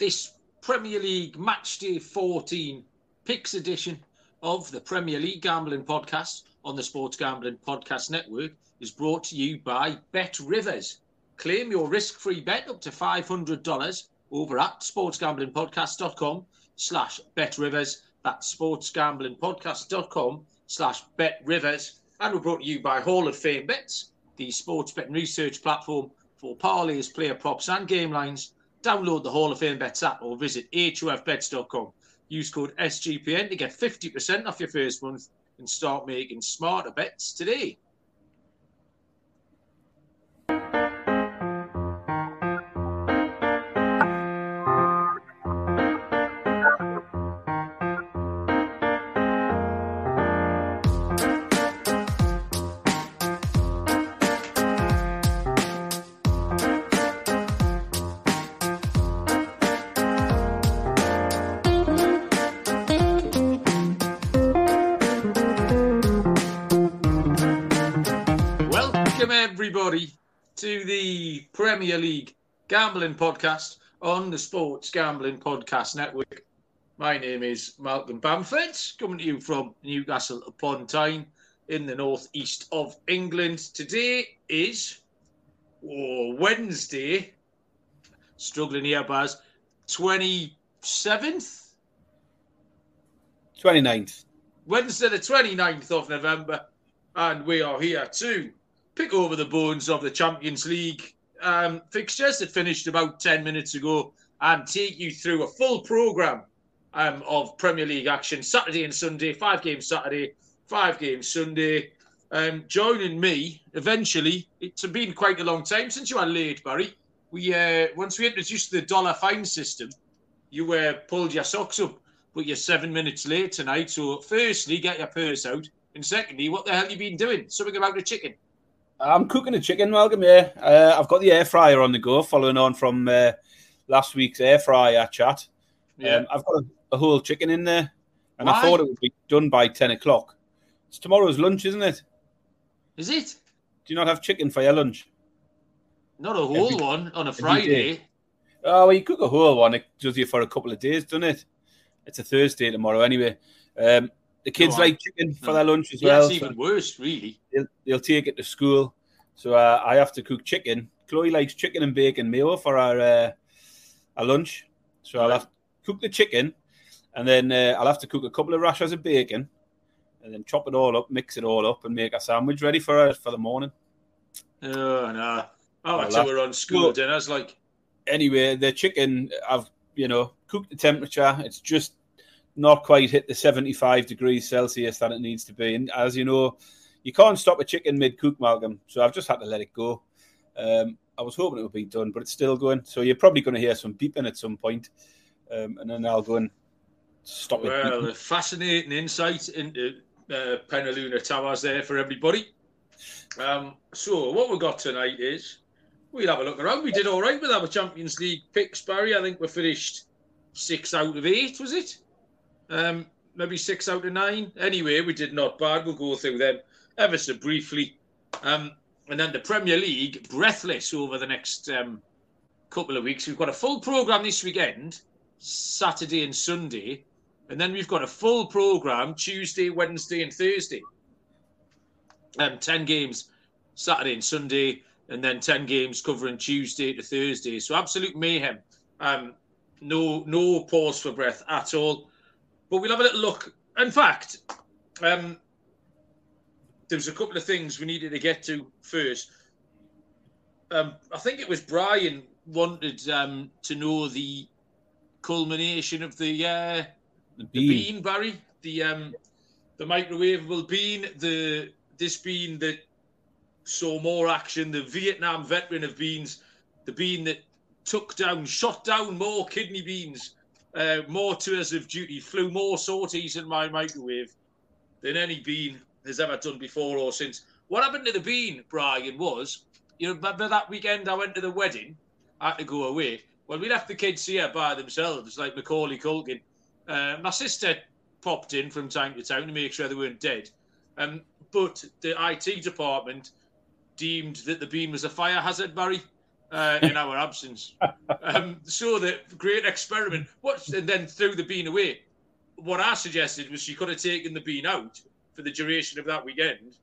this Premier League Matchday 14 Picks edition of the Premier League Gambling Podcast on the Sports Gambling Podcast Network is brought to you by Bet Rivers. Claim your risk-free bet up to $500 over at sportsgamblingpodcast.com/betrivers. That's sportsgamblingpodcast.com/betrivers. And we're brought to you by Hall of Fame Bets, the sports betting research platform for parlays, player props and game lines. Download the Hall of Fame Bets app or visit hofbets.com. Use code SGPN to get 50% off your first month and start making smarter bets today. To the Premier League Gambling Podcast on the Sports Gambling Podcast Network. My name is Malcolm Bamford, coming to you from Newcastle upon Tyne in the northeast of England. Today is Wednesday, struggling here, Baz, 29th. Wednesday the 29th of November, and we are here too. Pick over the bones of the Champions League fixtures that finished about 10 minutes ago and take you through a full programme of Premier League action. Saturday and Sunday, 5 games Saturday, 5 games Sunday. Joining me, eventually, it's been quite a long time since you were late, Barry. Once we introduced the dollar fine system, you pulled your socks up, but you're 7 minutes late tonight. So firstly, get your purse out. And secondly, what the hell have you been doing? Something about the chicken. I'm cooking a chicken, Malcolm, yeah. I've got the air fryer on the go, following on from last week's air fryer chat. Yeah. I've got a whole chicken in there, and why? I thought it would be done by 10 o'clock. It's tomorrow's lunch, isn't it? Is it? Do you not have chicken for your lunch? Not a whole one on a Friday. Oh, well, you cook a whole one. It does you for a couple of days, doesn't it? It's a Thursday tomorrow, anyway. The kids like chicken for their lunch as well. It's even worse, really. They'll take it to school. So I have to cook chicken. Chloe likes chicken and bacon mayo for our lunch. So I'll have to cook the chicken, and then I'll have to cook a couple of rashers of bacon, and then chop it all up, mix it all up, and make a sandwich ready for the morning. Oh, no. Oh, so we're on school dinners, like. Anyway, the chicken, I've, cooked the temperature. It's just not quite hit the 75 degrees Celsius that it needs to be. And as you know, you can't stop a chicken mid-cook, Malcolm. So I've just had to let it go. I was hoping it would be done, but it's still going. So you're probably going to hear some beeping at some point. And then I'll go and stop it. Well, a fascinating insight into Penaluna Towers there for everybody. So what we've got tonight is we'll have a look around. We did all right with our Champions League picks, Barry. I think we finished 6 out of 8, was it? Maybe 6 out of 9. Anyway, we did not bad. We'll go through them ever so briefly. And then the Premier League, breathless over the next couple of weeks. We've got a full programme this weekend, Saturday and Sunday. And then we've got a full programme Tuesday, Wednesday and Thursday. 10 games Saturday and Sunday, and then 10 games covering Tuesday to Thursday. So absolute mayhem. No pause for breath at all. But we'll have a little look. In fact, there's a couple of things we needed to get to first. I think it was Brian wanted to know the culmination of the bean, Barry. The microwavable bean, this bean that saw more action, the Vietnam veteran of beans, the bean that shot down more kidney beans. More tours of duty, flew more sorties in my microwave than any bean has ever done before or since. What happened to the bean, Brian, was, remember that weekend I went to the wedding? I had to go away. Well, we left the kids here by themselves, like Macaulay Culkin. My sister popped in from time to time to make sure they weren't dead. But the IT department deemed that the bean was a fire hazard, Barry. in our absence. So the great experiment. And then threw the bean away. What I suggested was she could have taken the bean out for the duration of that weekend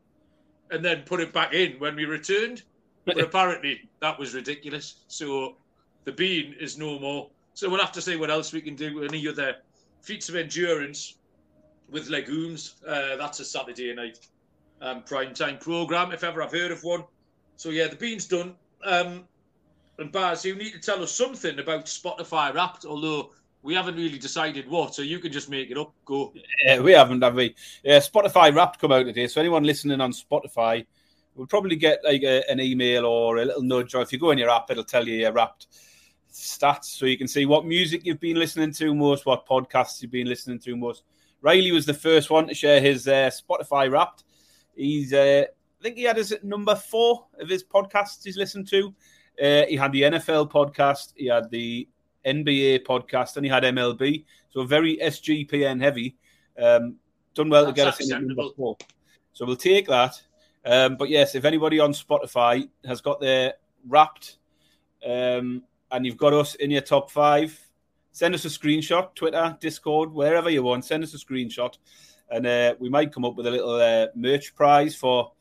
and then put it back in when we returned. But apparently that was ridiculous. So the bean is no more. So we'll have to see what else we can do. Any other feats of endurance with legumes. That's a Saturday night prime time programme, if ever I've heard of one. So, yeah, the bean's done. And, Baz, you need to tell us something about Spotify Wrapped, although we haven't really decided what, so you can just make it up. Go. Yeah, we haven't, have we? Yeah, Spotify Wrapped come out today, so anyone listening on Spotify will probably get like an email or a little nudge, or if you go in your app, it'll tell you your Wrapped stats, so you can see what music you've been listening to most, what podcasts you've been listening to most. Riley was the first one to share his Spotify Wrapped. He's... I think he had his number 4 of his podcasts he's listened to. He had the NFL podcast, he had the NBA podcast, and he had MLB. So very SGPN heavy. Done well to get us in at number 4. So we'll take that. But yes, if anybody on Spotify has got their Wrapped and you've got us in your top 5, send us a screenshot, Twitter, Discord, wherever you want. Send us a screenshot and we might come up with a little merch prize for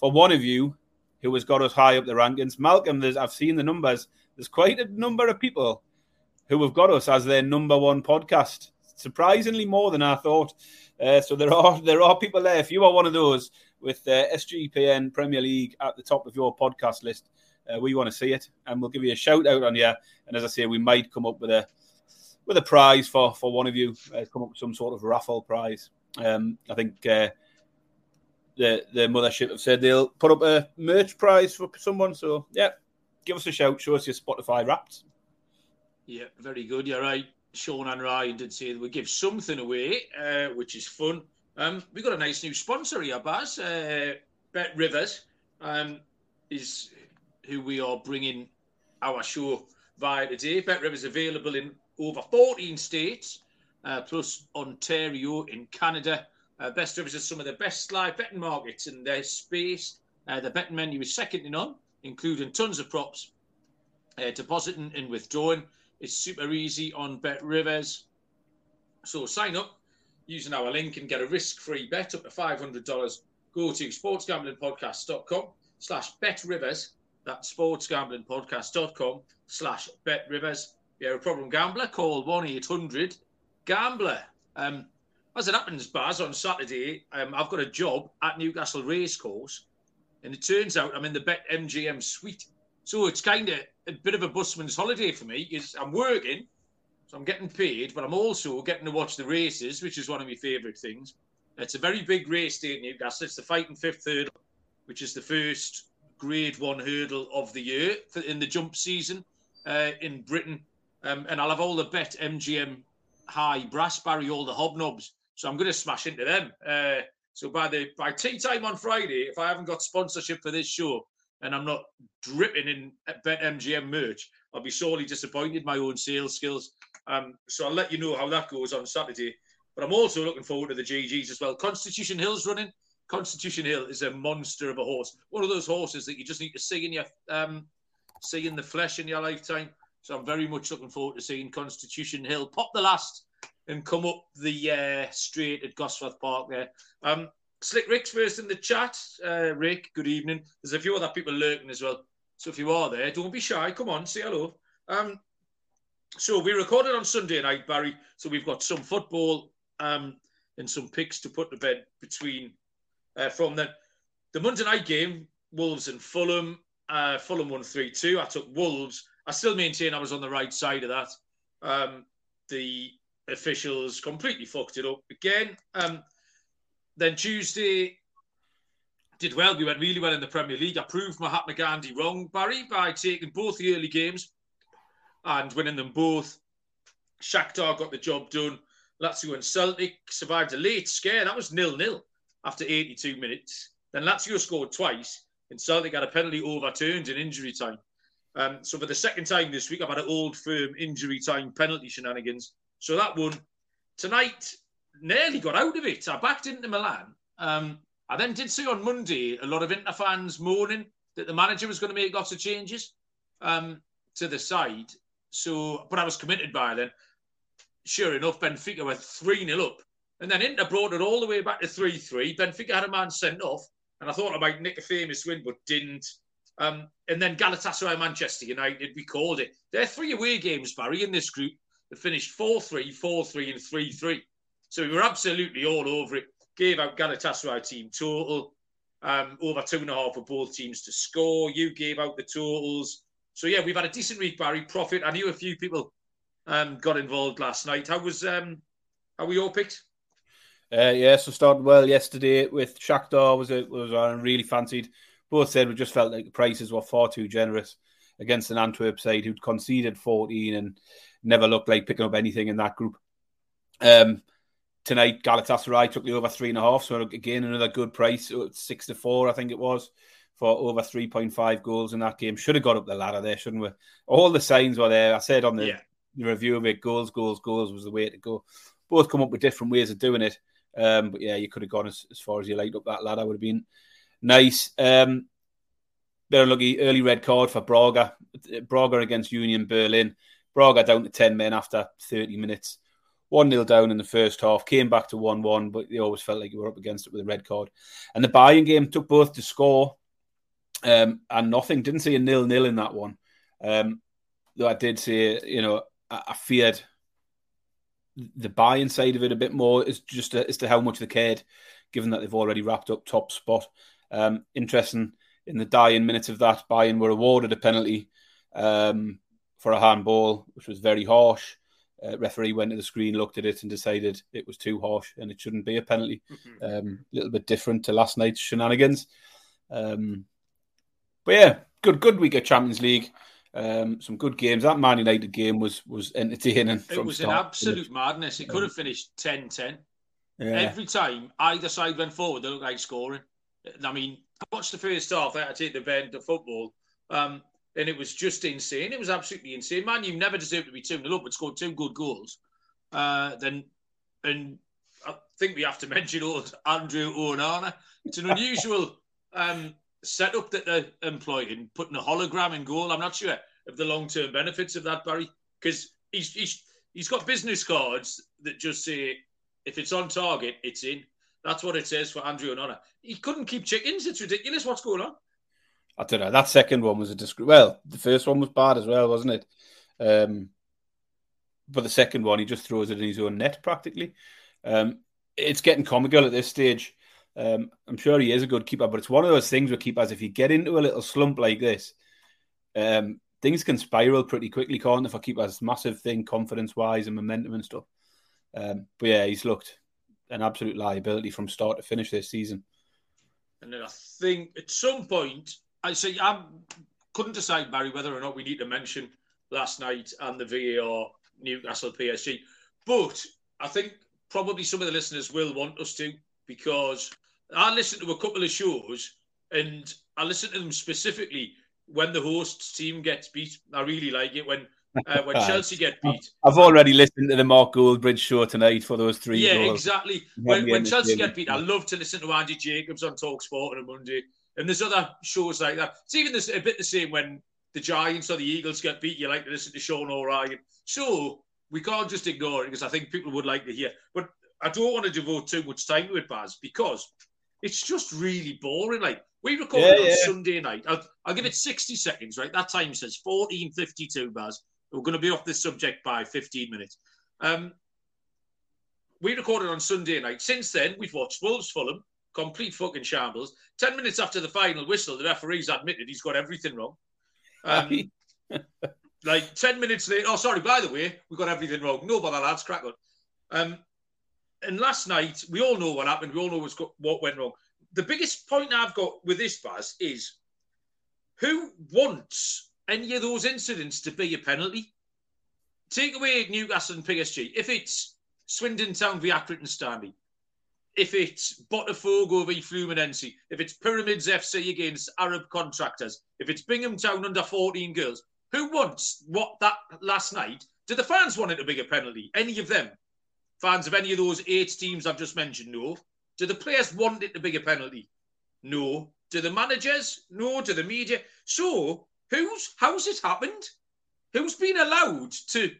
one of you who has got us high up the rankings. Malcolm, I've seen the numbers. There's quite a number of people who have got us as their number 1 podcast. Surprisingly more than I thought. So there are people there. If you are one of those with SGPN Premier League at the top of your podcast list, we want to see it. And we'll give you a shout out on you. And as I say, we might come up with a prize for one of you. Come up with some sort of raffle prize. I think... The mothership have said they'll put up a merch prize for someone. So, yeah, give us a shout. Show us your Spotify Wrapped. Yeah, very good. You're right. Sean and Ryan did say we give something away, which is fun. We got a nice new sponsor here, Baz. Bet Rivers is who we are bringing our show via today. Bet Rivers available in over 14 states, plus Ontario in Canada. Best Rivers is some of the best live betting markets in their space. The betting menu is second to none, including tons of props. Depositing and withdrawing is super easy on Bet Rivers. So sign up using our link and get a risk-free bet up to $500. Go to sportsgamblingpodcast.com/betrivers. That's sportsgamblingpodcast.com/betrivers. If you're a problem gambler, call 1-800-GAMBLER. As it happens, Baz, on Saturday, I've got a job at Newcastle Racecourse, and it turns out I'm in the Bet MGM suite. So it's kind of a bit of a busman's holiday for me, because I'm working, so I'm getting paid, but I'm also getting to watch the races, which is one of my favourite things. It's a very big race day at Newcastle. It's the Fighting Fifth Hurdle, which is the first Grade 1 hurdle of the year in the jump season in Britain. And I'll have all the Bet MGM high brass, Barry, all the hobnobs. So I'm going to smash into them. So by tea time on Friday, if I haven't got sponsorship for this show and I'm not dripping in BetMGM merch, I'll be sorely disappointed in my own sales skills. So I'll let you know how that goes on Saturday. But I'm also looking forward to the GGs as well. Constitution Hill's running. Constitution Hill is a monster of a horse. One of those horses that you just need to see in the flesh in your lifetime. So I'm very much looking forward to seeing Constitution Hill pop the last and come up the straight at Gosforth Park there. Slick Rick's first in the chat. Rick, good evening. There's a few other people lurking as well. So if you are there, don't be shy. Come on, say hello. So we recorded on Sunday night, Barry. So we've got some football and some picks to put to bed between from then. The Monday night game, Wolves and Fulham. Fulham won 3-2. I took Wolves. I still maintain I was on the right side of that. The officials completely fucked it up again. Then Tuesday did well. We went really well in the Premier League. I proved Mahatma Gandhi wrong, Barry, by taking both the early games and winning them both. Shakhtar got the job done. Lazio and Celtic survived a late scare. That was 0-0 after 82 minutes. Then Lazio scored twice and Celtic had a penalty overturned in injury time. So for the second time this week, I've had an old firm injury time penalty shenanigans. So that one tonight nearly got out of it. I backed into Milan. I then did see on Monday a lot of Inter fans moaning that the manager was going to make lots of changes. to the side. So, but I was committed by then. Sure enough, Benfica were 3-0 up. And then Inter brought it all the way back to 3-3. Benfica had a man sent off. And I thought I might nick a famous win, but didn't. And then Galatasaray, Manchester United, we called it. They're three away games, Barry, in this group. They finished 4-3, 4-3 and 3-3. So we were absolutely all over it. Gave out Galatasaray team total. Over 2.5 for both teams to score. You gave out the totals. So, yeah, we've had a decent week, Barry. Profit. I knew a few people got involved last night. How were you all picked? So started well yesterday with Shakhtar. Was I really fancied. Both said we just felt like the prices were far too generous against an Antwerp side who'd conceded 14 and never looked like picking up anything in that group. Tonight, Galatasaray took the over 3.5. So again, another good price, 6-4, I think it was, for over 3.5 goals in that game. Should have got up the ladder there, shouldn't we? All the signs were there. I said on the review of it, goals was the way to go. Both come up with different ways of doing it. But yeah, you could have gone as far as you liked up that ladder. Would have been nice. Bit unlucky early red card for Braga. Braga against Union Berlin. Braga down to 10 men after 30 minutes. 1-0 down in the first half. Came back to 1-1, but they always felt like you were up against it with a red card. And the Bayern game took both to score and nothing. Didn't see a 0-0 in that one. Though I did say, I feared the buying side of it a bit more is just as to how much they cared, given that they've already wrapped up top spot. Interesting, in the dying minutes of that, Bayern were awarded a penalty for a handball, which was very harsh. Referee went to the screen, looked at it and decided it was too harsh and it shouldn't be a penalty. A little bit different to last night's shenanigans. But yeah, good week at Champions League. Some good games. That Man United game was entertaining. It was an absolute madness. It could have finished 10-10. Yeah. Every time either side went forward, they looked like scoring. I mean, I watched the first half. I had to take the bend of football. And it was just insane. It was absolutely insane. Man, you never deserved to be 2-0 up, but scored two good goals. And I think we have to mention old Andrew Onana. It's an unusual... setup that they're employed in, putting a hologram in goal. I'm not sure of the long-term benefits of that, Barry, because he's got business cards that just say, if it's on target, it's in. That's what it says for Andrew Onana. He couldn't keep chickens. It's ridiculous. What's going on? I don't know. That second one was a disgrace. Well, the first one was bad as well, wasn't it? But the second one, he just throws it in his own net, practically. It's getting comical at this stage. I'm sure he is a good keeper, but it's one of those things with keepers, if you get into a little slump like this, things can spiral pretty quickly, can't they, for keepers? Massive thing, confidence-wise and momentum and stuff. But yeah, he's looked an absolute liability from start to finish this season. And then I think at some point, I couldn't decide, Barry, whether or not we need to mention last night and the VAR Newcastle PSG, but I think probably some of the listeners will want us to, because I listened to a couple of shows and I listened to them specifically when the host's team gets beat. I really like it when Chelsea get beat. I've already listened to the Mark Goldbridge show tonight for those three goals. Yeah, exactly. When Chelsea get beat, I love to listen to Andy Jacobs on TalkSport on a Monday. And there's other shows like that. It's even a bit the same when the Giants or the Eagles get beat. You like to listen to Sean O'Ryan. So we can't just ignore it because I think people would like to hear. But I don't want to devote too much time to it, Baz, because it's just really boring. Like, we recorded on Sunday night. I'll give it 60 seconds, right? That time says 14:52, Baz. We're going to be off this subject by 15 minutes. We recorded on Sunday night. Since then, we've watched Wolves Fulham, complete fucking shambles. 10 minutes after the final whistle, the referee's admitted he's got everything wrong. Like, 10 minutes later... Oh, sorry, by the way, we got everything wrong. No bother, lads, crack on. And last night, we all know what happened. We all know what went wrong. The biggest point I've got with this, Baz, is who wants any of those incidents to be a penalty? Take away Newcastle and PSG. If it's Swindon Town v Accrington Stanley, if it's Botafogo v Fluminense, if it's Pyramids FC against Arab contractors, if it's Bingham Town under 14 girls, who wants what that last night? Do the fans want it to be a penalty? Any of them? Fans of any of those 8 teams I've just mentioned, no. Do the players want it to be a penalty? No. Do the managers? No. Do the media? So How's this happened? Who's been allowed to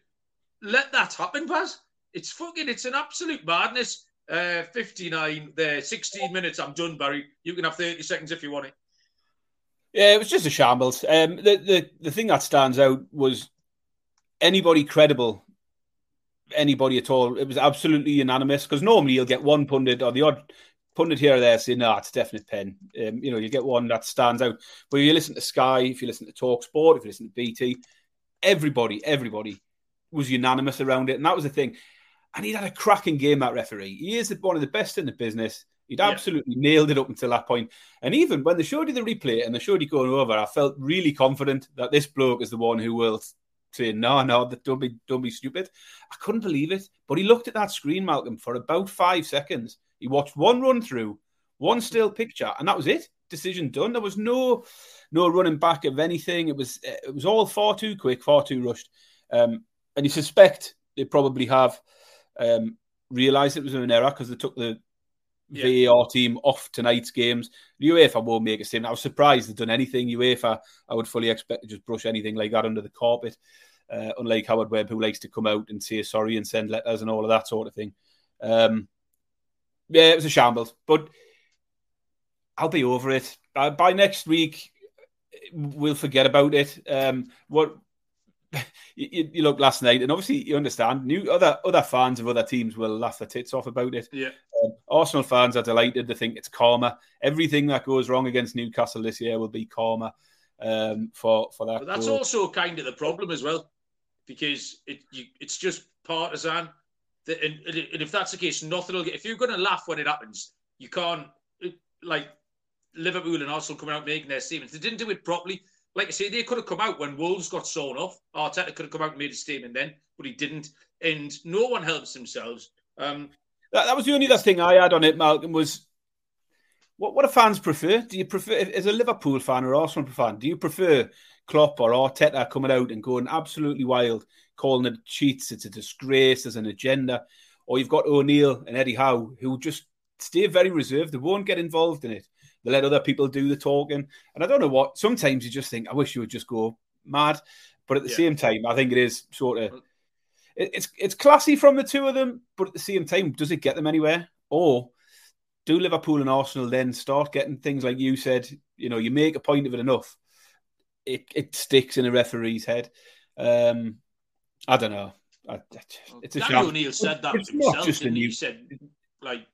let that happen, Paz? It's an absolute madness. 59 there, 16 minutes. I'm done, Barry. You can have 30 seconds if you want it. Yeah, it was just a shambles. The thing that stands out was anybody credible, anybody at all. It was absolutely unanimous, because normally you'll get one pundit or the odd pundit here or there saying, no, it's a definite pen. You get one that stands out. But if you listen to Sky, if you listen to TalkSport, if you listen to BT, everybody was unanimous around it. And that was the thing. And he had a cracking game, that referee. He is one of the best in the business. He'd absolutely nailed it up until that point. And even when they showed you the replay and they showed you going over, I felt really confident that this bloke is the one who will say, no, don't be stupid. I couldn't believe it. But he looked at that screen, Malcolm, for about 5 seconds. He watched one run through, one still picture, and that was it. Decision done. There was no running back of anything. It was all far too quick, far too rushed. And you suspect they probably have realised it was an error, because they took the VAR team off tonight's games. The UEFA won't make a statement. I was surprised they'd done anything. UEFA, I would fully expect to just brush anything like that under the carpet, unlike Howard Webb, who likes to come out and say sorry and send letters and all of that sort of thing. It was a shambles, but I'll be over it. By next week, we'll forget about it. You look last night, and obviously you understand. Other fans of other teams will laugh their tits off about it. Yeah. Arsenal fans are delighted. They think it's karma. Everything that goes wrong against Newcastle this year will be karma for that. But that's also kind of the problem as well, because it's just partisan. And if that's the case, nothing will get. If you're going to laugh when it happens, you can't. Like Liverpool and Arsenal coming out making their statements, they didn't do it properly. Like I say, they could have come out when Wolves got sawn off. Arteta could have come out and made a statement then, but he didn't. And no one helps themselves. That was the only other thing I had on it, Malcolm, was what do fans prefer? Do you prefer, as a Liverpool fan or Arsenal fan, do you prefer Klopp or Arteta coming out and going absolutely wild, calling it cheats, it's a disgrace, there's an agenda? Or you've got O'Neill and Eddie Howe, who just stay very reserved. They won't get involved in it. They let other people do the talking. And I don't know what, sometimes you just think, I wish you would just go mad. But at the same time, I think it is sort of, it's classy from the two of them, but at the same time, does it get them anywhere? Or do Liverpool and Arsenal then start getting things like you said, you make a point of it enough, it sticks in a referee's head. I don't know. It's a Daniel O'Neill said that himself, didn't he? He said, like,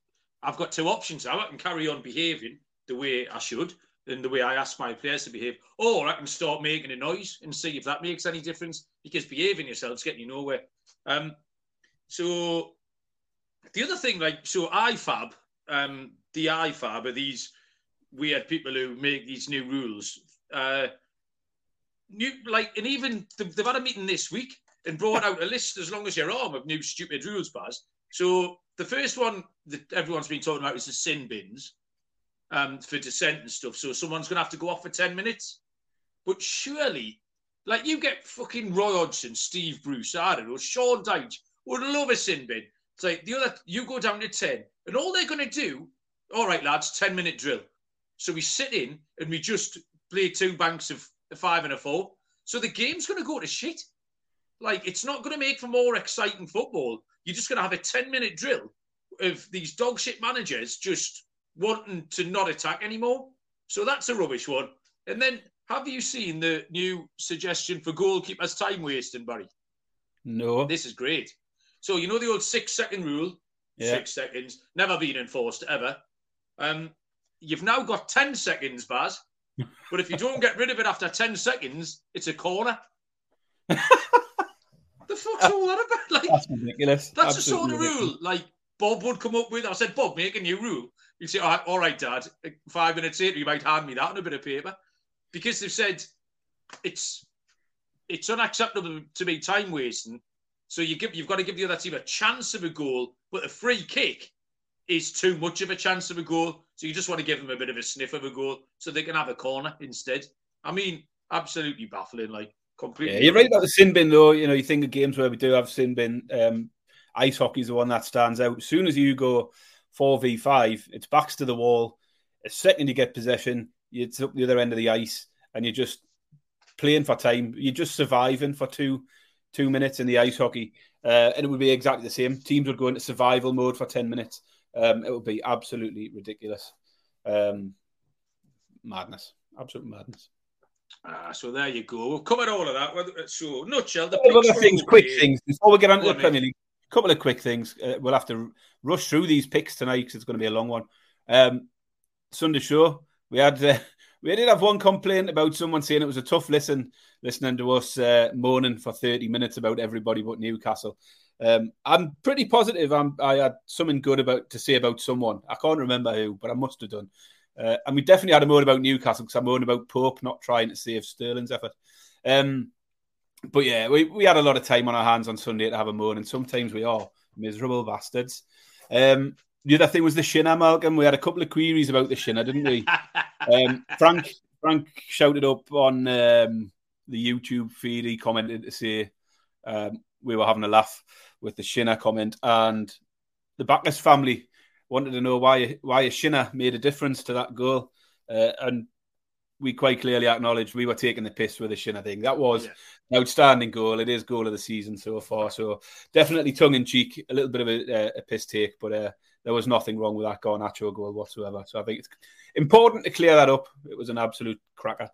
I've got two options now. I can carry on behaving the way I should and the way I ask my players to behave, or I can start making a noise and see if that makes any difference, because behaving yourself is getting you nowhere. So the other thing, IFAB, the IFAB are these weird people who make these new rules. They've had a meeting this week and brought out a list as long as your arm of new stupid rules, Baz. So the first one that everyone's been talking about is the sin bins for dissent and stuff. So someone's going to have to go off for 10 minutes. But surely, you get fucking Roy Hodgson, Steve Bruce, I don't know, Sean Dyche would love a sin bin. It's like, you go down to 10, and all they're going to do, all right, lads, 10-minute drill. So we sit in, and we just play two banks of a 5 and a 4. So the game's going to go to shit. It's not going to make for more exciting football. You're just going to have a 10-minute drill of these dog shit managers just wanting to not attack anymore. So that's a rubbish one. And then, have you seen the new suggestion for goalkeepers time wasting, Barry? No. This is great. So you know the old 6-second rule? Yeah. 6 seconds. Never been enforced, ever. You've now got 10 seconds, Baz. But if you don't get rid of it after 10 seconds, it's a corner. The fuck's all that about? That's ridiculous. That's absolutely the sort of rule Bob would come up with. I said, Bob, make a new rule. He'd say, all right, Dad, 5 minutes later, you might hand me that on a bit of paper. Because they've said it's unacceptable to be time wasting. So you've got to give the other team a chance of a goal, but a free kick is too much of a chance of a goal. So you just want to give them a bit of a sniff of a goal so they can have a corner instead. I mean, absolutely baffling, completely. Yeah, you're right about the sin bin, though. You think of games where we do have sin bin. Ice hockey is the one that stands out. As soon as you go 4v5, it's backs to the wall. A second you get possession, it's up the other end of the ice, and you just playing for time. You're just surviving for two minutes in the ice hockey, and it would be exactly the same. Teams would go into survival mode for 10 minutes. It would be absolutely ridiculous. Madness. Absolute madness. So there you go. We've covered all of that. So, nutshell, the quick things. Before we get on to the Premier League, a couple of quick things. We'll have to rush through these picks tonight because it's going to be a long one. Sunday show, we did have one complaint about someone saying it was a tough listen, listening to us moaning for 30 minutes about everybody but Newcastle. I'm pretty positive I had something good to say about someone. I can't remember who, but I must have done. And we definitely had a moan about Newcastle because I moaned about Pope not trying to save Sterling's effort. But yeah, we had a lot of time on our hands on Sunday to have a moan, and sometimes we are miserable bastards. The other thing was the shinner, Malcolm. We had a couple of queries about the shinner, didn't we? Frank shouted up on the YouTube feed. He commented to say we were having a laugh with the shinner comment. And the Backus family wanted to know why a shinner made a difference to that goal. And we quite clearly acknowledged we were taking the piss with the shinner thing. That was an outstanding goal. It is goal of the season so far. So definitely tongue-in-cheek, a little bit of a piss take, but... there was nothing wrong with that Garnacho goal whatsoever. So I think it's important to clear that up. It was an absolute cracker.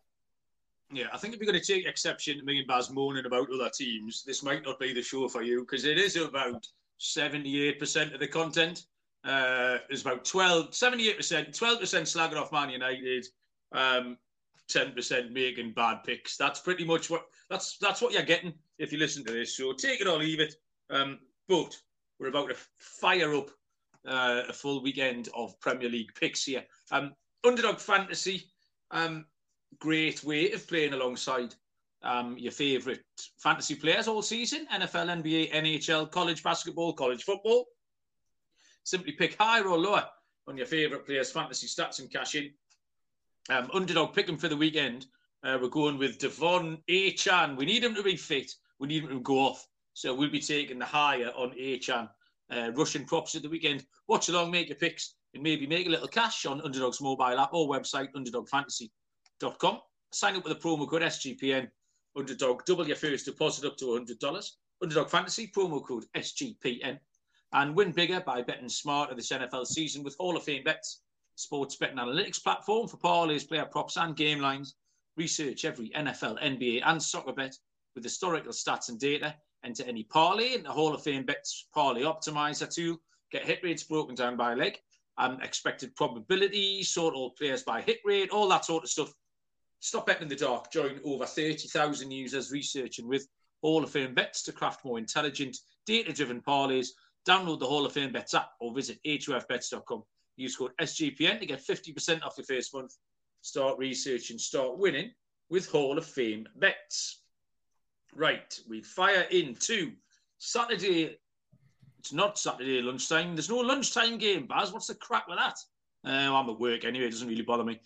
Yeah, I think if you're going to take exception to me and Baz moaning about other teams, this might not be the show for you because it is about 78% of the content. There's about 78%, 12% slagging off Man United, 10% making bad picks. That's pretty much what you're getting if you listen to this. So take it or leave it. But we're about to fire up a full weekend of Premier League picks here. Underdog Fantasy, great way of playing alongside your favourite fantasy players all season, NFL, NBA, NHL, college basketball, college football. Simply pick higher or lower on your favourite players' fantasy stats and cash in. Underdog pick him for the weekend. We're going with Devon Achan. We need him to be fit. We need him to go off. So we'll be taking the higher on Achan. Russian props at the weekend. Watch along, make your picks, and maybe make a little cash on Underdog's mobile app or website, underdogfantasy.com. Sign up with the promo code SGPN. Underdog, double your first deposit up to $100. Underdog Fantasy, promo code SGPN. And win bigger by betting smarter this NFL season with Hall of Fame Bets, sports betting analytics platform for parlays, player props, and game lines. Research every NFL, NBA, and soccer bet with historical stats and data. Enter any parlay in the Hall of Fame Bets Parlay Optimizer tool. Get hit rates broken down by leg, expected probability, sort all players by hit rate, all that sort of stuff. Stop betting in the dark. Join over 30,000 users researching with Hall of Fame Bets to craft more intelligent, data-driven parlays. Download the Hall of Fame Bets app or visit h2fbets.com. Use code SGPN to get 50% off your first month. Start researching, start winning with Hall of Fame Bets. Right, we fire into Saturday. It's not Saturday lunchtime. There's no lunchtime game, Baz. What's the crack with that? I'm at work anyway. It doesn't really bother me.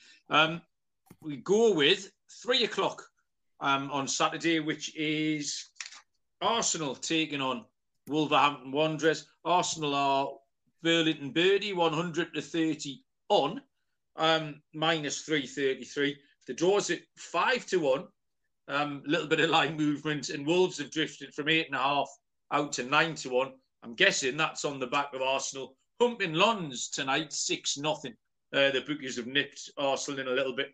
We go with 3 o'clock on Saturday, which is Arsenal taking on Wolverhampton Wanderers. Arsenal are Burlington Birdie, 100-30 on, minus 333. The draw's at 5-1. Little bit of line movement, and Wolves have drifted from 8.5 out to 9-1. I'm guessing that's on the back of Arsenal humping Lons tonight, 6-0. The bookies have nipped Arsenal in a little bit.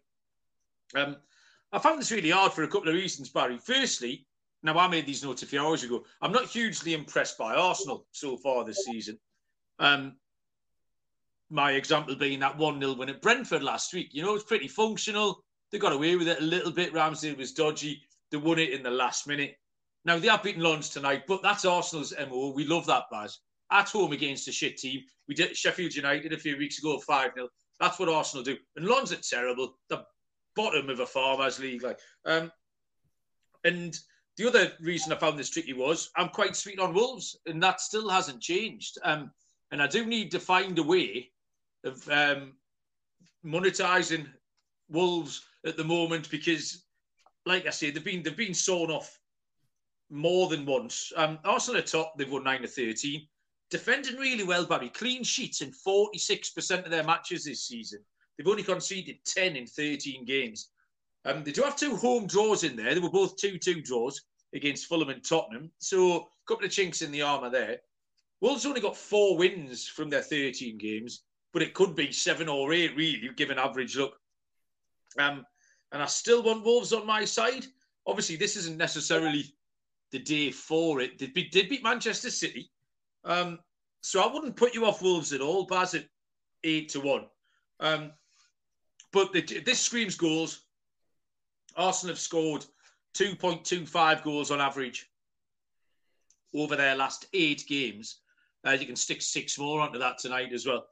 I found this really hard for a couple of reasons, Barry. Firstly, now I made these notes a few hours ago. I'm not hugely impressed by Arsenal so far this season. My example being that 1-0 win at Brentford last week. You know, it's pretty functional. They got away with it a little bit. Ramsdale was dodgy. They won it in the last minute. Now, they have beaten Lons tonight, but that's Arsenal's MO. We love that, Baz. At home against a shit team. We did Sheffield United a few weeks ago, 5-0. That's what Arsenal do. And Lons are terrible. The bottom of a farmers league. And the other reason I found this tricky was I'm quite sweet on Wolves, and that still hasn't changed. And I do need to find a way of monetising Wolves at the moment, because, like I said, they've been sawn off more than once. Arsenal are top. They've won 9 of 13. Defending really well, Barry. Clean sheets in 46% of their matches this season. They've only conceded 10 in 13 games. They do have two home draws in there. They were both 2-2 draws against Fulham and Tottenham. So a couple of chinks in the armour there. Wolves only got 4 wins from their 13 games, but it could be 7 or 8, really, given average look. And I still want Wolves on my side. Obviously, this isn't necessarily the day for it. They did beat Manchester City. So I wouldn't put you off Wolves at all, Baz, at 8-1. But this screams goals. Arsenal have scored 2.25 goals on average over their last 8 games. You can stick 6 more onto that tonight as well.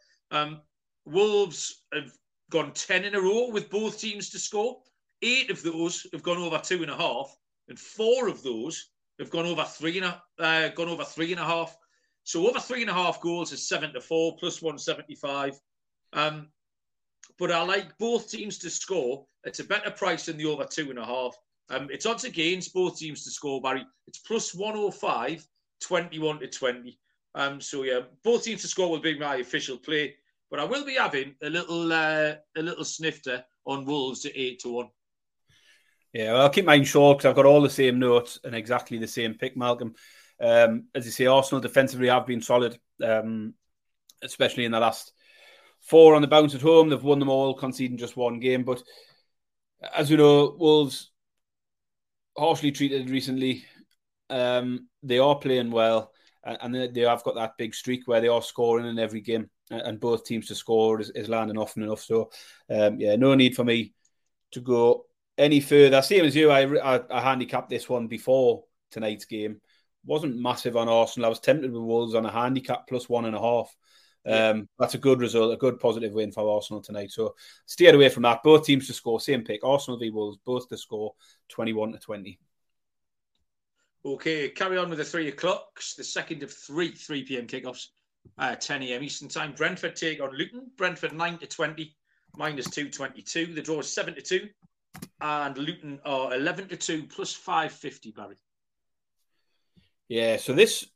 Wolves have gone 10 in a row with both teams to score. 8 of those have gone over 2.5, and 4 of those have gone over 3.5. So over 3.5 goals is 7-4 plus 175. But I like both teams to score. It's a better price than the over 2.5. It's odds against both teams to score, Barry. It's plus 105, 21-20. So yeah, both teams to score will be my official play. But I will be having a little snifter on Wolves at 8-1. Yeah, well, I'll keep mine short because I've got all the same notes and exactly the same pick, Malcolm. As you say, Arsenal defensively have been solid, especially in the last 4 on the bounce at home. They've won them all, conceding just 1 game. But as we know, Wolves harshly treated recently. They are playing well, and they have got that big streak where they are scoring in every game. And both teams to score is landing often enough. So, no need for me to go any further. Same as you, I handicapped this one before tonight's game. Wasn't massive on Arsenal. I was tempted with Wolves on a handicap plus 1.5. That's a good result, a good positive win for Arsenal tonight. So, steered away from that. Both teams to score, same pick. Arsenal v Wolves, both to score 21-20. Okay, carry on with the 3 o'clocks. The second of 3 p.m. kickoffs. 10 a.m. Eastern time. Brentford take on Luton. Brentford 9-20, minus 222. The draw is 7-2, and Luton are 11-2, plus 550. Barry. Yeah, so this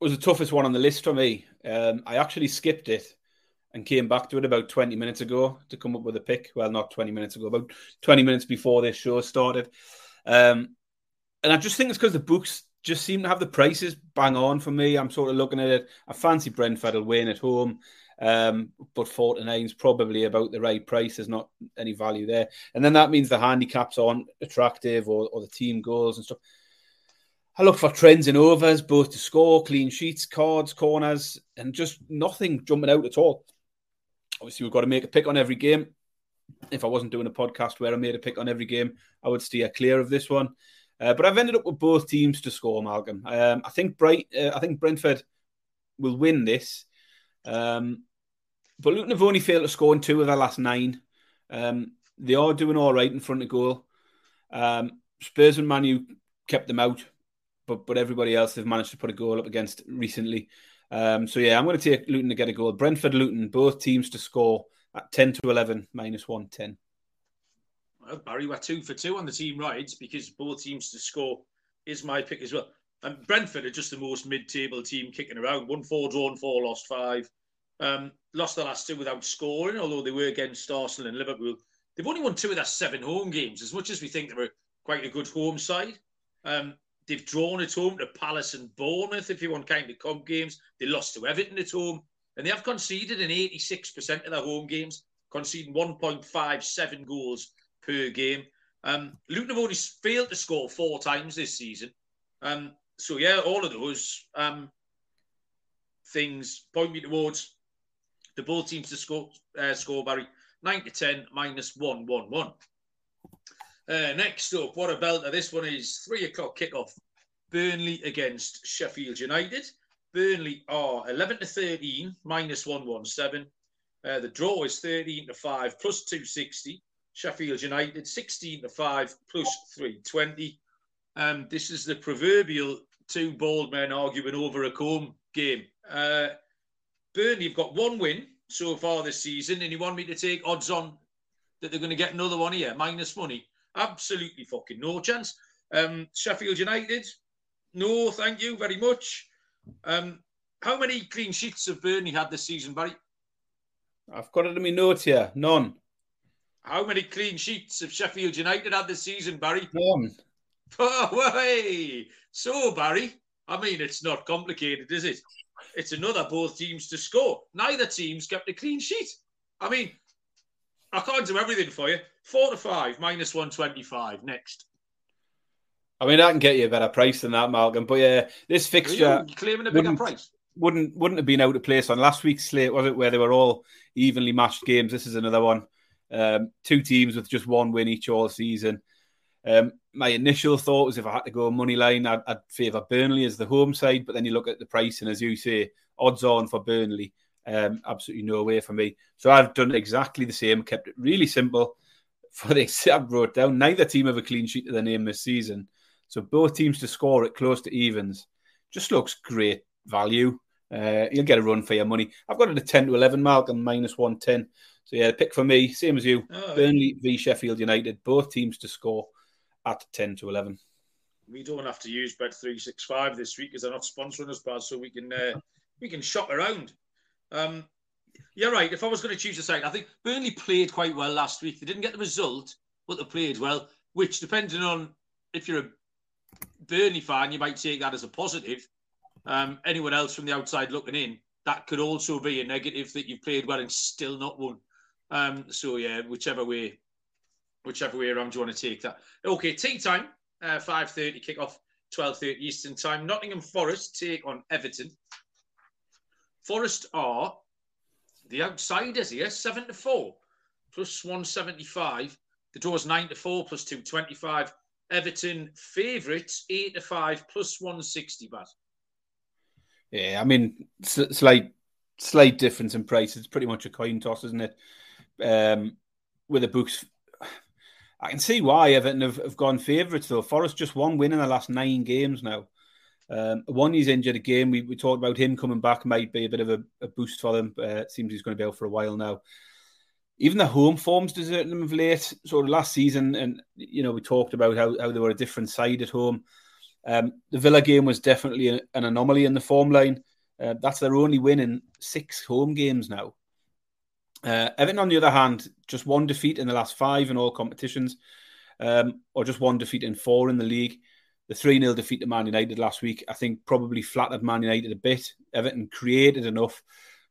was the toughest one on the list for me. I actually skipped it and came back to it about 20 minutes ago to come up with a pick. Well, not 20 minutes ago, about 20 minutes before this show started. And I just think it's because the books just seem to have the prices bang on for me. I'm sort of looking at it. I fancy Brentford will win at home, but 4-9 is probably about the right price. There's not any value there. And then that means the handicaps aren't attractive or the team goals and stuff. I look for trends in overs, both to score, clean sheets, cards, corners, and just nothing jumping out at all. Obviously, we've got to make a pick on every game. If I wasn't doing a podcast where I made a pick on every game, I would steer clear of this one. But I've ended up with both teams to score, Malcolm. I think Brentford will win this. But Luton have only failed to score in 2 of their last 9. They are doing all right in front of goal. Spurs and Man U kept them out, but everybody else they've managed to put a goal up against recently. I'm going to take Luton to get a goal. Brentford, Luton, both teams to score at 10-11, minus 110. Well, Barry, we're 2 for 2 on the team rides because both teams to score is my pick as well. And Brentford are just the most mid-table team kicking around. 1-4, drawn 4, lost 5. Lost the last 2 without scoring, although they were against Arsenal and Liverpool. They've only won 2 of their 7 home games. As much as we think they were quite a good home side, they've drawn at home to Palace and Bournemouth, if you want kind of comp games. They lost to Everton at home. And they have conceded in 86% of their home games, conceding 1.57 goals per game. Luton have only failed to score 4 times this season. All of those things point me towards the both teams to score, Barry. 9-10, minus 111. Next up, what a belter. This one is 3 o'clock kickoff. Burnley against Sheffield United. Burnley are 11-13, minus 117. The draw is 13-5, plus 260. Sheffield United, 16-5, plus 320. This is the proverbial 2 bald men arguing over a comb game. Burnley have got 1 win so far this season, and you want me to take odds on that they're going to get another one here, minus money? Absolutely fucking no chance. Sheffield United, no thank you very much. How many clean sheets have Burnley had this season, Barry? I've got it in my notes here. None. How many clean sheets have Sheffield United had this season, Barry? One. So, Barry, I mean, it's not complicated, is it? It's another both teams to score. Neither team's kept a clean sheet. I mean, I can't do everything for you. 4-5, minus 125. Next. I mean, I can get you a better price than that, Malcolm. But yeah, this fixture... Are you claiming a bigger price? Wouldn't have been out of place on last week's slate, was it, where they were all evenly matched games. This is another one. Two teams with just one win each all season. My initial thought was if I had to go money line, I'd favour Burnley as the home side. But then you look at the price and, as you say, odds on for Burnley. Absolutely no way for me. So I've done exactly the same, kept it really simple. For this, I wrote down neither team have a clean sheet to their name this season. So both teams to score at close to evens. Just looks great value. You'll get a run for your money. I've got it at 10-11, Malcolm, minus 110. So yeah, the pick for me, same as you. Burnley v Sheffield United, both teams to score at 10-11. We don't have to use Bet365 this week because they're not sponsoring us, Baz, so we can shop around. You're right. If I was going to choose a side, I think Burnley played quite well last week. They didn't get the result, but they played well, which, depending on if you're a Burnley fan, you might take that as a positive. Anyone else from the outside looking in, that could also be a negative that you've played well and still not won. So yeah, whichever way around you want to take that. Okay, tea time, 5:30 kickoff, 12:30 Eastern time. Nottingham Forest take on Everton. Forest are the outsiders here, 7-4 plus 175. The door's 9-4 plus 225. Everton favourites 8-5 plus 160. Bad. Yeah, I mean, slight difference in price. It's pretty much a coin toss, isn't it? With the books, I can see why Everton have gone favourites though. Forest just one win in the last 9 games now. One, he's injured again. We talked about him coming back might be a bit of a boost for them. Seems he's going to be out for a while now. Even the home form's deserting them of late. So last season, and you know, we talked about how they were a different side at home. The Villa game was definitely an anomaly in the form line. That's their only win in 6 home games now. Everton, on the other hand, just one defeat in the last 5 in all competitions, or just one defeat in 4 in the league. The 3-0 defeat to Man United last week, I think, probably flattered Man United a bit. Everton created enough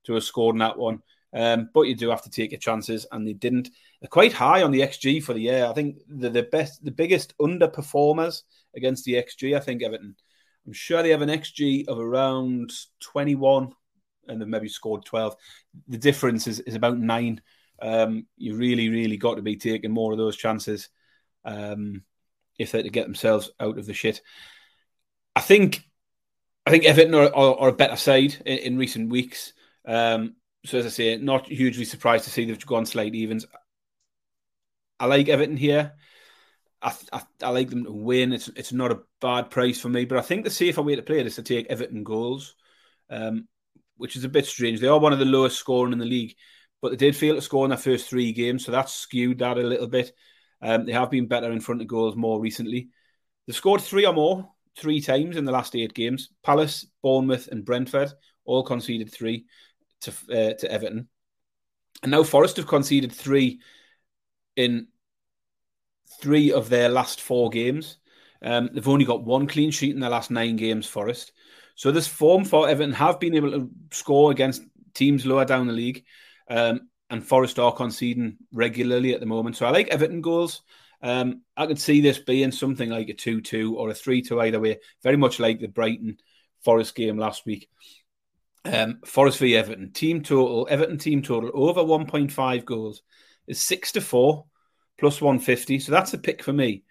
to have scored in that one. But you do have to take your chances, and they didn't. They're quite high on the XG for the year. I think they're the biggest underperformers against the XG, I think, Everton. I'm sure they have an XG of around 21, and they've maybe scored 12. The difference is about 9. You really, really got to be taking more of those chances if they're to get themselves out of the shit. I think Everton are a better side in recent weeks. So, as I say, not hugely surprised to see they've gone slight evens. I like Everton here. I like them to win. It's not a bad price for me, but I think the safer way to play it is to take Everton goals, which is a bit strange. They are one of the lowest scoring in the league, but they did fail to score in their first 3 games, so that's skewed that a little bit. They have been better in front of goals more recently. They've scored 3 or more 3 times in the last 8 games. Palace, Bournemouth and Brentford all conceded 3 to Everton. And now Forest have conceded 3 in 3 of their last 4 games. They've only got 1 clean sheet in their last 9 games, Forest. So this form for Everton have been able to score against teams lower down the league, and Forest are conceding regularly at the moment. So I like Everton goals. I could see this being something like a 2-2 or a 3-2 either way, very much like the Brighton-Forest game last week. Forest v Everton. Everton team total over 1.5 goals is 6-4. Plus 150, so that's a pick for me.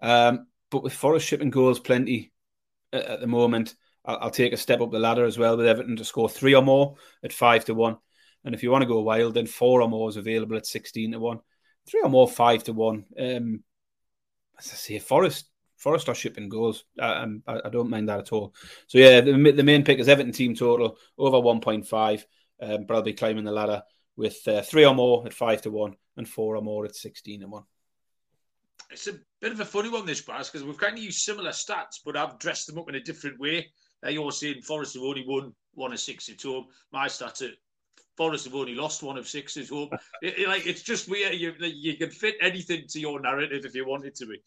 But with Forest shipping goals plenty at the moment, I'll take a step up the ladder as well with Everton to score 3 or more at 5-1. And if you want to go wild, then 4 or more is available at 16-1. 3 or more, 5-1. As I say, Forest are shipping goals. I don't mind that at all. So yeah, the main pick is Everton team total over 1.5. But I'll be climbing the ladder with 3 or more at 5-1 and 4 or more at 16-1. It's a bit of a funny one, this, Baz, because we've kind of used similar stats, but I've dressed them up in a different way. You're saying Forest have only won 1 of 6 at home. My stats are Forest have only lost one of six at home. It's just weird. You can fit anything to your narrative if you wanted to be.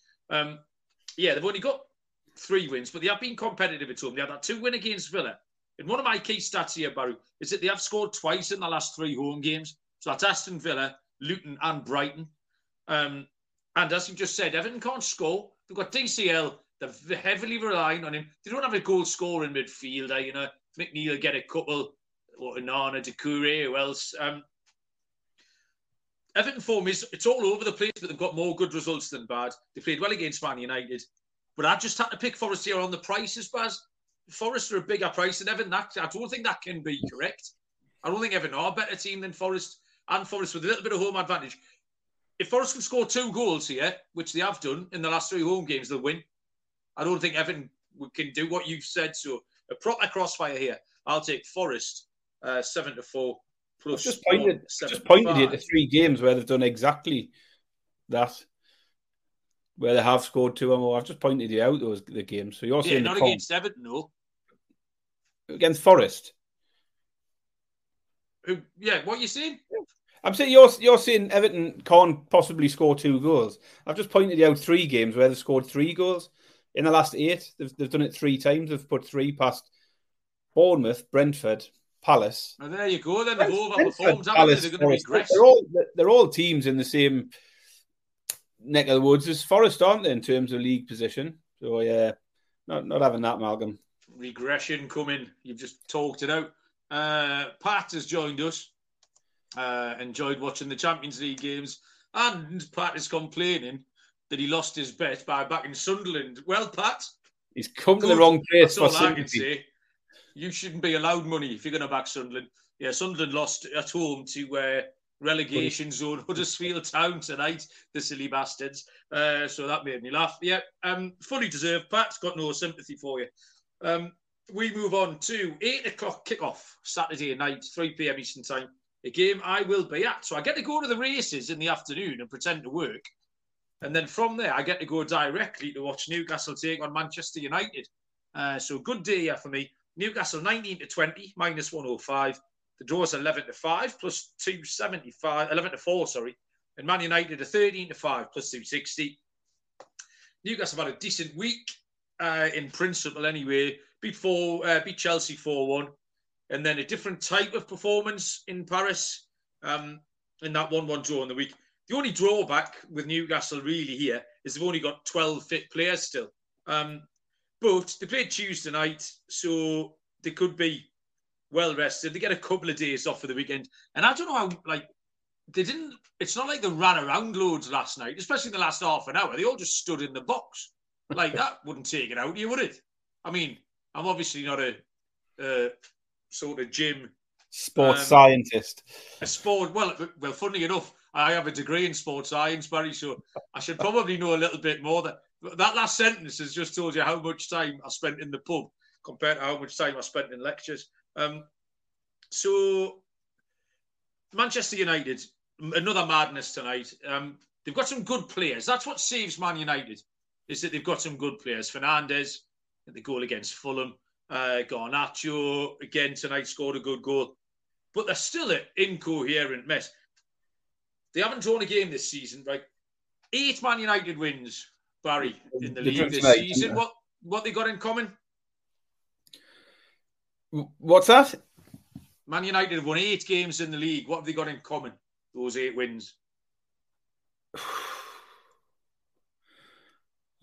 Yeah, they've only got three wins, but they have been competitive at home. They had that 2-win against Villa. And one of my key stats here, Barry, is that they have scored twice in the last 3 home games. So that's Aston Villa, Luton and Brighton. And as you just said, Everton can't score. They've got DCL. They're heavily relying on him. They don't have a goal scorer in midfielder. You know, McNeil will get a couple, or Anana, Doucouré, who else? Everton form is, it's all over the place, but they've got more good results than bad. They played well against Man United. But I just had to pick Forest here on the prices, Baz. Forest are a bigger price than Everton. I don't think that can be correct. I don't think Everton are a better team than Forest, and Forest with a little bit of home advantage. If Forest can score 2 goals here, which they have done in the last 3 home games, they'll win. I don't think Everton can do what you've said. So a proper crossfire here. I'll take Forest 7-4 plus. I just pointed you to 3 games where they've done exactly that, where they have scored 2 or more. I've just pointed you out the games. So you're saying not against Everton, no. Against Forest. Yeah, what are you saying? I'm saying you're saying Everton can't possibly score 2 goals. I've just pointed you out 3 games where they've scored 3 goals in the last 8. They've done it 3 times. They've put 3 past Bournemouth, Brentford, Palace. And there you go. Then they've overperformed. They're going to regress. They're all teams in the same neck of the woods as Forest, aren't they, in terms of league position? So yeah, not having that, Malcolm. Regression coming. You've just talked it out. Pat has joined us. Enjoyed watching the Champions League games, and Pat is complaining that he lost his bet by backing Sunderland. Well, Pat, he's come to the wrong place. That's all I can say. You shouldn't be allowed money if you're going to back Sunderland. Yeah, Sunderland lost at home to relegation zone Huddersfield Town tonight, the silly bastards. So that made me laugh. Yeah, fully deserved. Pat's got no sympathy for you. We move on to 8:00 kickoff Saturday night, 3 p.m. Eastern time. A game I will be at. So I get to go to the races in the afternoon and pretend to work. And then from there, I get to go directly to watch Newcastle take on Manchester United. So good day here for me. Newcastle 19-20, minus 105. The draw's 11-5, plus 275, 11-4, sorry. And Man United are 13-5, plus 260. Newcastle have had a decent week, in principle anyway. Beat Chelsea 4-1. And then a different type of performance in Paris in that 1-1 draw in the week. The only drawback with Newcastle really here is they've only got 12 fit players still. But they played Tuesday night, so they could be well-rested. They get a couple of days off for the weekend. And I don't know how, they didn't... It's not like they ran around loads last night, especially the last half an hour. They all just stood in the box. That wouldn't take it out of you, would it? I mean, I'm obviously not a... sort of gym sports scientist. Well, funnily enough, I have a degree in sports science, Barry, so I should probably know a little bit more. That last sentence has just told you how much time I spent in the pub compared to how much time I spent in lectures. So Manchester United, another madness tonight. They've got some good players. That's what saves Man United, is that they've got some good players. Fernandes at the goal against Fulham. Garnacho, again, tonight scored a good goal. But they're still an incoherent mess. They haven't drawn a game this season, right? 8 Man United wins, Barry, in the league this season. Yeah. What they got in common? What's that? Man United have won 8 games in the league. What have they got in common, those 8 wins?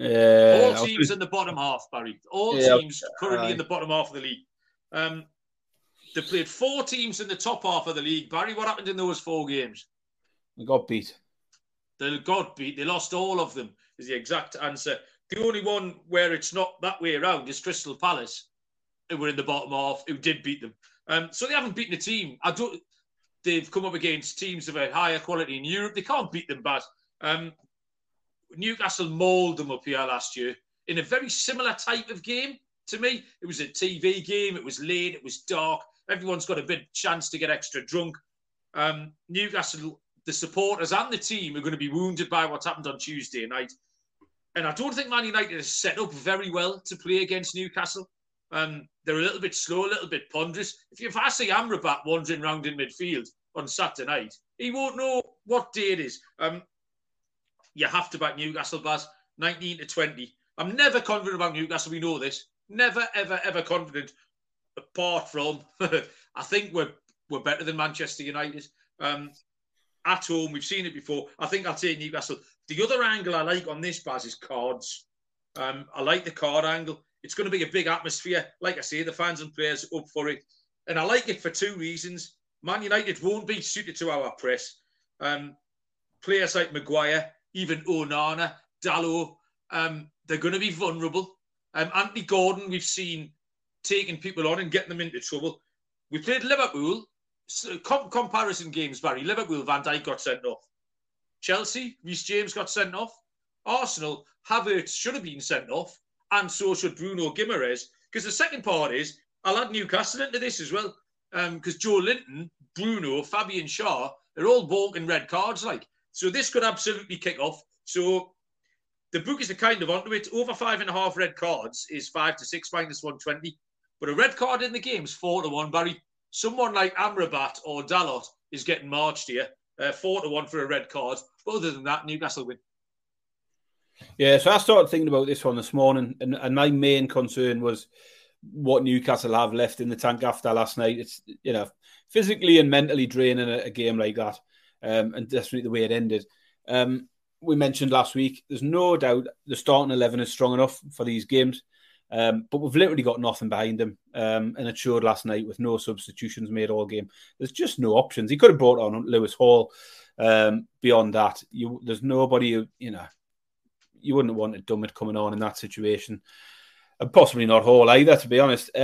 All teams in the bottom half, Barry. All teams currently in the bottom half of the league. They played 4 teams in the top half of the league. Barry, what happened in those 4 games? They got beat. They lost all of them, is the exact answer. The only one where it's not that way around is Crystal Palace, who were in the bottom half, who did beat them. So they haven't beaten a team. They've come up against teams of a higher quality in Europe. They can't beat them bad. Newcastle mauled them up here last year in a very similar type of game to me. It was a TV game. It was late. It was dark. Everyone's got a big chance to get extra drunk. Newcastle, the supporters and the team are going to be wounded by what happened on Tuesday night. And I don't think Man United is set up very well to play against Newcastle. They're a little bit slow, a little bit ponderous. If you have Ashley Amrabat wandering round in midfield on Saturday night, he won't know what day it is. You have to back Newcastle, Baz, 19 to 20. I'm never confident about Newcastle, we know this. Never, ever, ever confident, apart from I think we're better than Manchester United. At home, we've seen it before. I think I'll take Newcastle. The other angle I like on this, Baz, is cards. I like the card angle. It's going to be a big atmosphere. Like I say, the fans and players are up for it. And I like it for two reasons. Man United won't be suited to our press. Players like Maguire, even Onana, Dalot, they're going to be vulnerable. Anthony Gordon, we've seen taking people on and getting them into trouble. We played Liverpool. So, comparison games, Barry. Liverpool, Van Dijk got sent off. Chelsea, Reece James got sent off. Arsenal, Havertz should have been sent off. And so should Bruno Guimaraes. Because the second part is, I'll add Newcastle into this as well. Because Joe Linton, Bruno, Fabian Schär, they're all walking red cards. So this could absolutely kick off. So the bookies are kind of onto it. Over 5.5 red cards is 5-6, minus 120. But a red card in the game is 4-1, Barry. Someone like Amrabat or Dalot is getting marched here. 4-1 for a red card. But other than that, Newcastle win. Yeah, so I started thinking about this one this morning, and my main concern was what Newcastle have left in the tank after last night. It's, you know, physically and mentally draining a game like that, and definitely the way it ended. We mentioned last week, there's no doubt the starting 11 is strong enough for these games, but we've literally got nothing behind them, and it showed last night with no substitutions made all game. There's just no options. He could have brought on Lewis Hall. Beyond that, there's nobody who, you wouldn't want a Dummett coming on in that situation. And possibly not Hall either, to be honest. But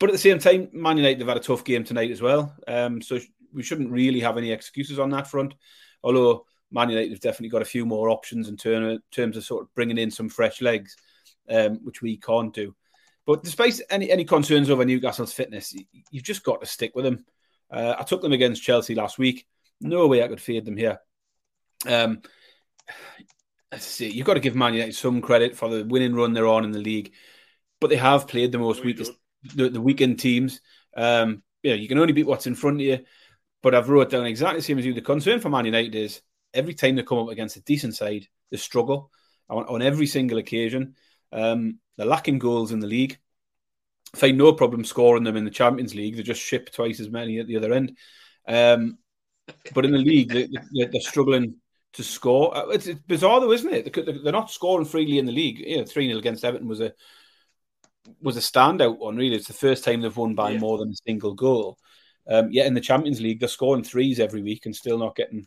at the same time, Man United have had a tough game tonight as well. So we shouldn't really have any excuses on that front. Although Man United have definitely got a few more options in terms of sort of bringing in some fresh legs, which we can't do. But despite any concerns over Newcastle's fitness, you've just got to stick with them. I took them against Chelsea last week. No way I could fade them here. You've got to give Man United some credit for the winning run they're on in the league, but they have played the most the weakened teams. You can only beat what's in front of you. But I've wrote down exactly the same as you. The concern for Man United is every time they come up against a decent side, they struggle on every single occasion. They're lacking goals in the league. I find no problem scoring them in the Champions League. They just ship twice as many at the other end. But in the league, they're struggling to score. It's bizarre though, isn't it? They're not scoring freely in the league. 3-0 against Everton was a standout one, really. It's the first time they've won by more than a single goal. Yet in the Champions League, they're scoring threes every week and still not getting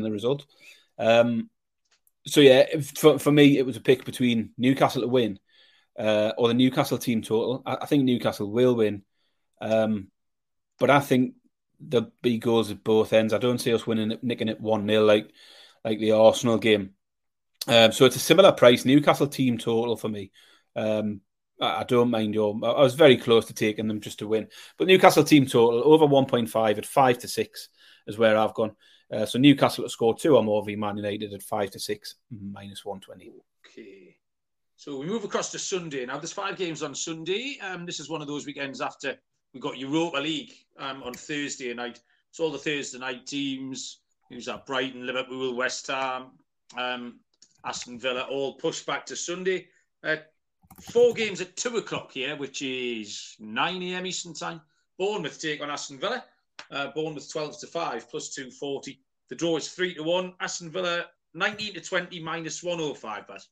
the result. For me, it was a pick between Newcastle to win or the Newcastle team total. I think Newcastle will win. But I think there'll be goals at both ends. I don't see us nicking it 1-0 like the Arsenal game. So it's a similar price, Newcastle team total for me. I don't mind I was very close to taking them just to win. But Newcastle team total, over 1.5 at 5-6 is where I've gone. So Newcastle to score 2 or more v Man United at 5-6, minus 120. Okay. So we move across to Sunday. Now there's 5 games on Sunday. This is one of those weekends after we got Europa League on Thursday night. It's all the Thursday night teams. Who's that? Brighton, Liverpool, West Ham, Aston Villa, all pushed back to Sunday. 4 games at 2 o'clock here, which is 9 a.m. Eastern time. Bournemouth take on Aston Villa. Bournemouth 12-5, plus 240. The draw is 3-1. Aston Villa 19-20, minus 105. Baz.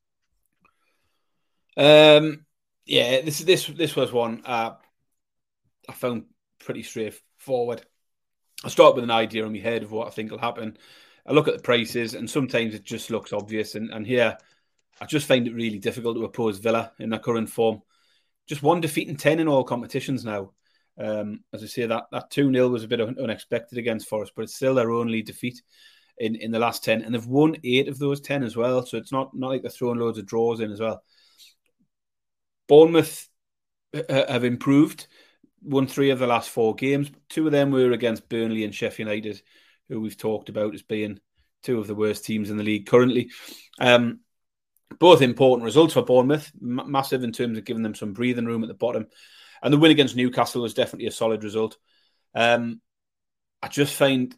This was one I found pretty straightforward. I start with an idea in my head of what I think will happen. I look at the prices, and sometimes it just looks obvious. And here, I just find it really difficult to oppose Villa in their current form. Just 1 defeat in 10 in all competitions now. As I say, that 2-0 was a bit unexpected against Forest, but it's still their only defeat in the last 10. And they've won 8 of those 10 as well, so it's not like they're throwing loads of draws in as well. Bournemouth have improved. Won 3 of the last 4 games. 2 of them were against Burnley and Sheffield United, who we've talked about as being 2 of the worst teams in the league currently. Both important results for Bournemouth, massive in terms of giving them some breathing room at the bottom. And the win against Newcastle was definitely a solid result. I just find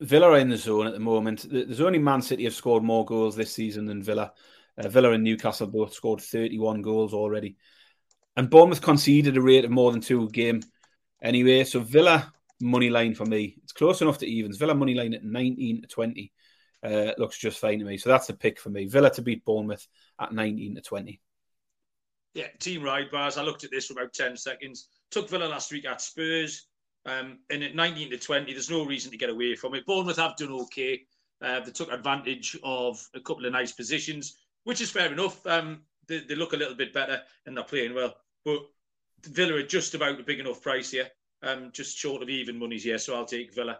Villa are in the zone at the moment. There's only Man City have scored more goals this season than Villa. Villa and Newcastle both scored 31 goals already. And Bournemouth conceded a rate of more than two a game anyway. So Villa, money line for me. It's close enough to evens. Villa money line at 19-20. Looks just fine to me. So that's a pick for me. Villa to beat Bournemouth at 19-20. Yeah, team ride bars. I looked at this for about 10 seconds. Took Villa last week at Spurs. And at 19-20, there's no reason to get away from it. Bournemouth have done okay. They took advantage of a couple of nice positions, which is fair enough. They look a little bit better and they're playing well. But Villa are just about a big enough price here. Just short of even monies here. So I'll take Villa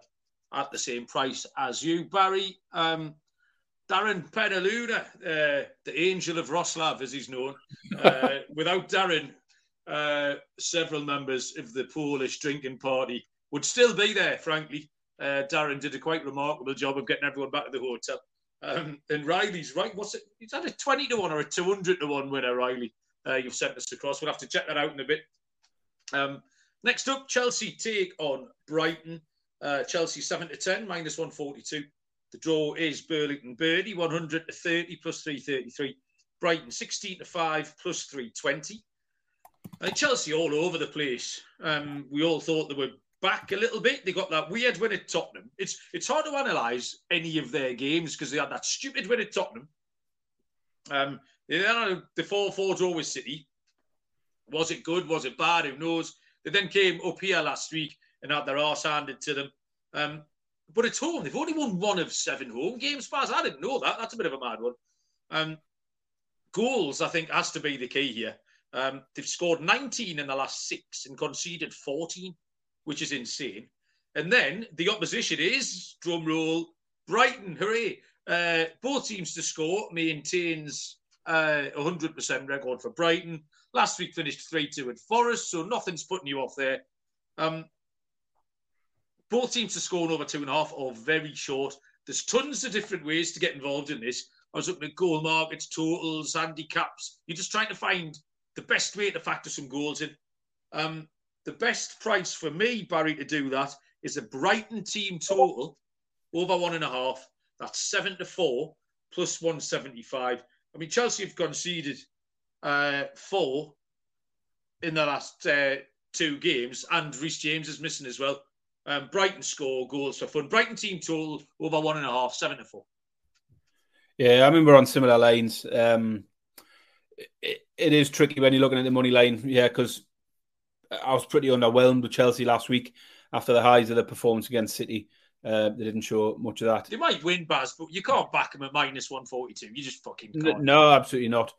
at the same price as you, Barry. Darren Penaluna, the Angel of Roslav, as he's known. Without Darren, several members of the Polish drinking party would still be there, frankly. Darren did a quite remarkable job of getting everyone back to the hotel. And Riley's right. What's it? He's had a 20-1 or a 200-1 winner, Riley. You've sent us across. We'll have to check that out in a bit. Next up, Chelsea take on Brighton. Chelsea 7-10, minus 142. The draw is Burlington Birdie, 100-30, plus 333. Brighton 16-5, plus 320. Chelsea all over the place. We all thought they were back a little bit. They got that weird win at Tottenham. It's hard to analyse any of their games because they had that stupid win at Tottenham. They then had the 4-4 draw with City. Was it good? Was it bad? Who knows? They then came up here last week and had their arse handed to them. But at home, they've only won one of 7 home games, Baz. I didn't know that. That's a bit of a mad one. Goals, I think, has to be the key here. They've scored 19 in the last 6 and conceded 14, which is insane. And then the opposition is, drum roll, Brighton. Hooray. Both teams to score maintains 100% record for Brighton. Last week finished 3-2 at Forest, so nothing's putting you off there. Both teams to score over 2.5 or very short. There's tons of different ways to get involved in this. I was looking at goal markets, totals, handicaps. You're just trying to find the best way to factor some goals in. The best price for me, Barry, to do that is a Brighton team total over 1.5. That's 7-4 plus 175. I mean, Chelsea have conceded 4 in the last 2 games, and Reece James is missing as well. Brighton score goals for fun. Brighton team total over 1.5, 7-4. Yeah, I mean, we're on similar lines. It is tricky when you're looking at the money line, yeah, because I was pretty underwhelmed with Chelsea last week after the highs of the performance against City. They didn't show much of that. They might win, Baz, but you can't back them at minus 142. You just fucking can't. No, absolutely not.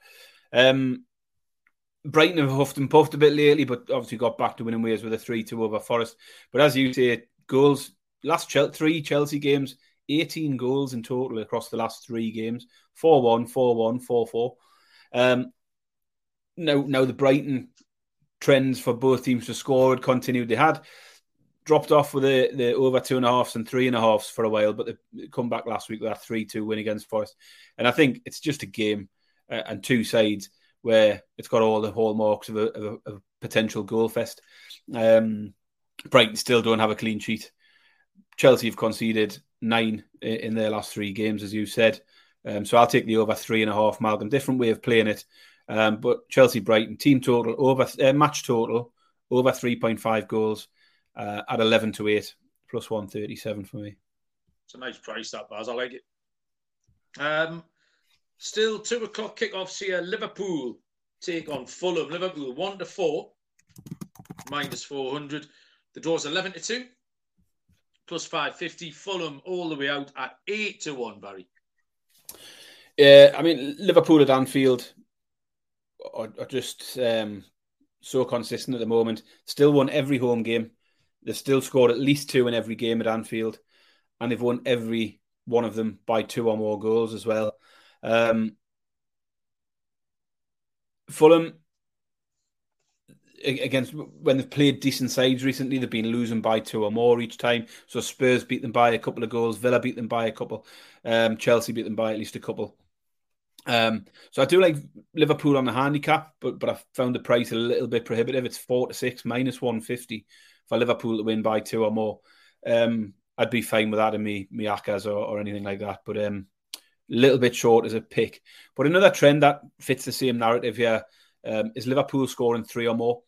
Brighton have huffed and puffed a bit lately, but obviously got back to winning ways with a 3-2 over Forest. But as you say, goals, last 3 Chelsea games, 18 goals in total across the last 3 games, 4-1, 4-1, 4-4. Now the Brighton trends for both teams to score had continued. They had dropped off with the over 2.5s and 3.5s for a while, but they come back last week with that 3-2 win against Forest. And I think it's just a game and two sides where it's got all the hallmarks of a potential goal fest. Brighton still don't have a clean sheet. Chelsea have conceded 9 in their last 3 games, as you said. So I'll take the over 3.5, Malcolm. Different way of playing it. But Chelsea-Brighton, team total, over match total, over 3.5 goals at 11-8, plus 137 for me. It's a nice price, that, Baz. I like it. Still 2:00 kickoffs here. Liverpool take on Fulham. Liverpool 1-4, minus 400. The draw's 11-2, plus 550. Fulham all the way out at 8-1, Barry. Yeah, I mean, Liverpool at Anfield are just so consistent at the moment. Still won every home game. They've still scored at least 2 in every game at Anfield. And they've won every one of them by 2 or more goals as well. Fulham, against when they've played decent sides recently, they've been losing by 2 or more each time. So Spurs beat them by a couple of goals. Villa beat them by a couple. Chelsea beat them by at least a couple. So I do like Liverpool on the handicap, but I found the price a little bit prohibitive. It's 4-6 minus 150 for Liverpool to win by 2 or more. I'd be fine with that in me Akas or anything like that, but a little bit short as a pick. But another trend that fits the same narrative here is Liverpool scoring 3 or more.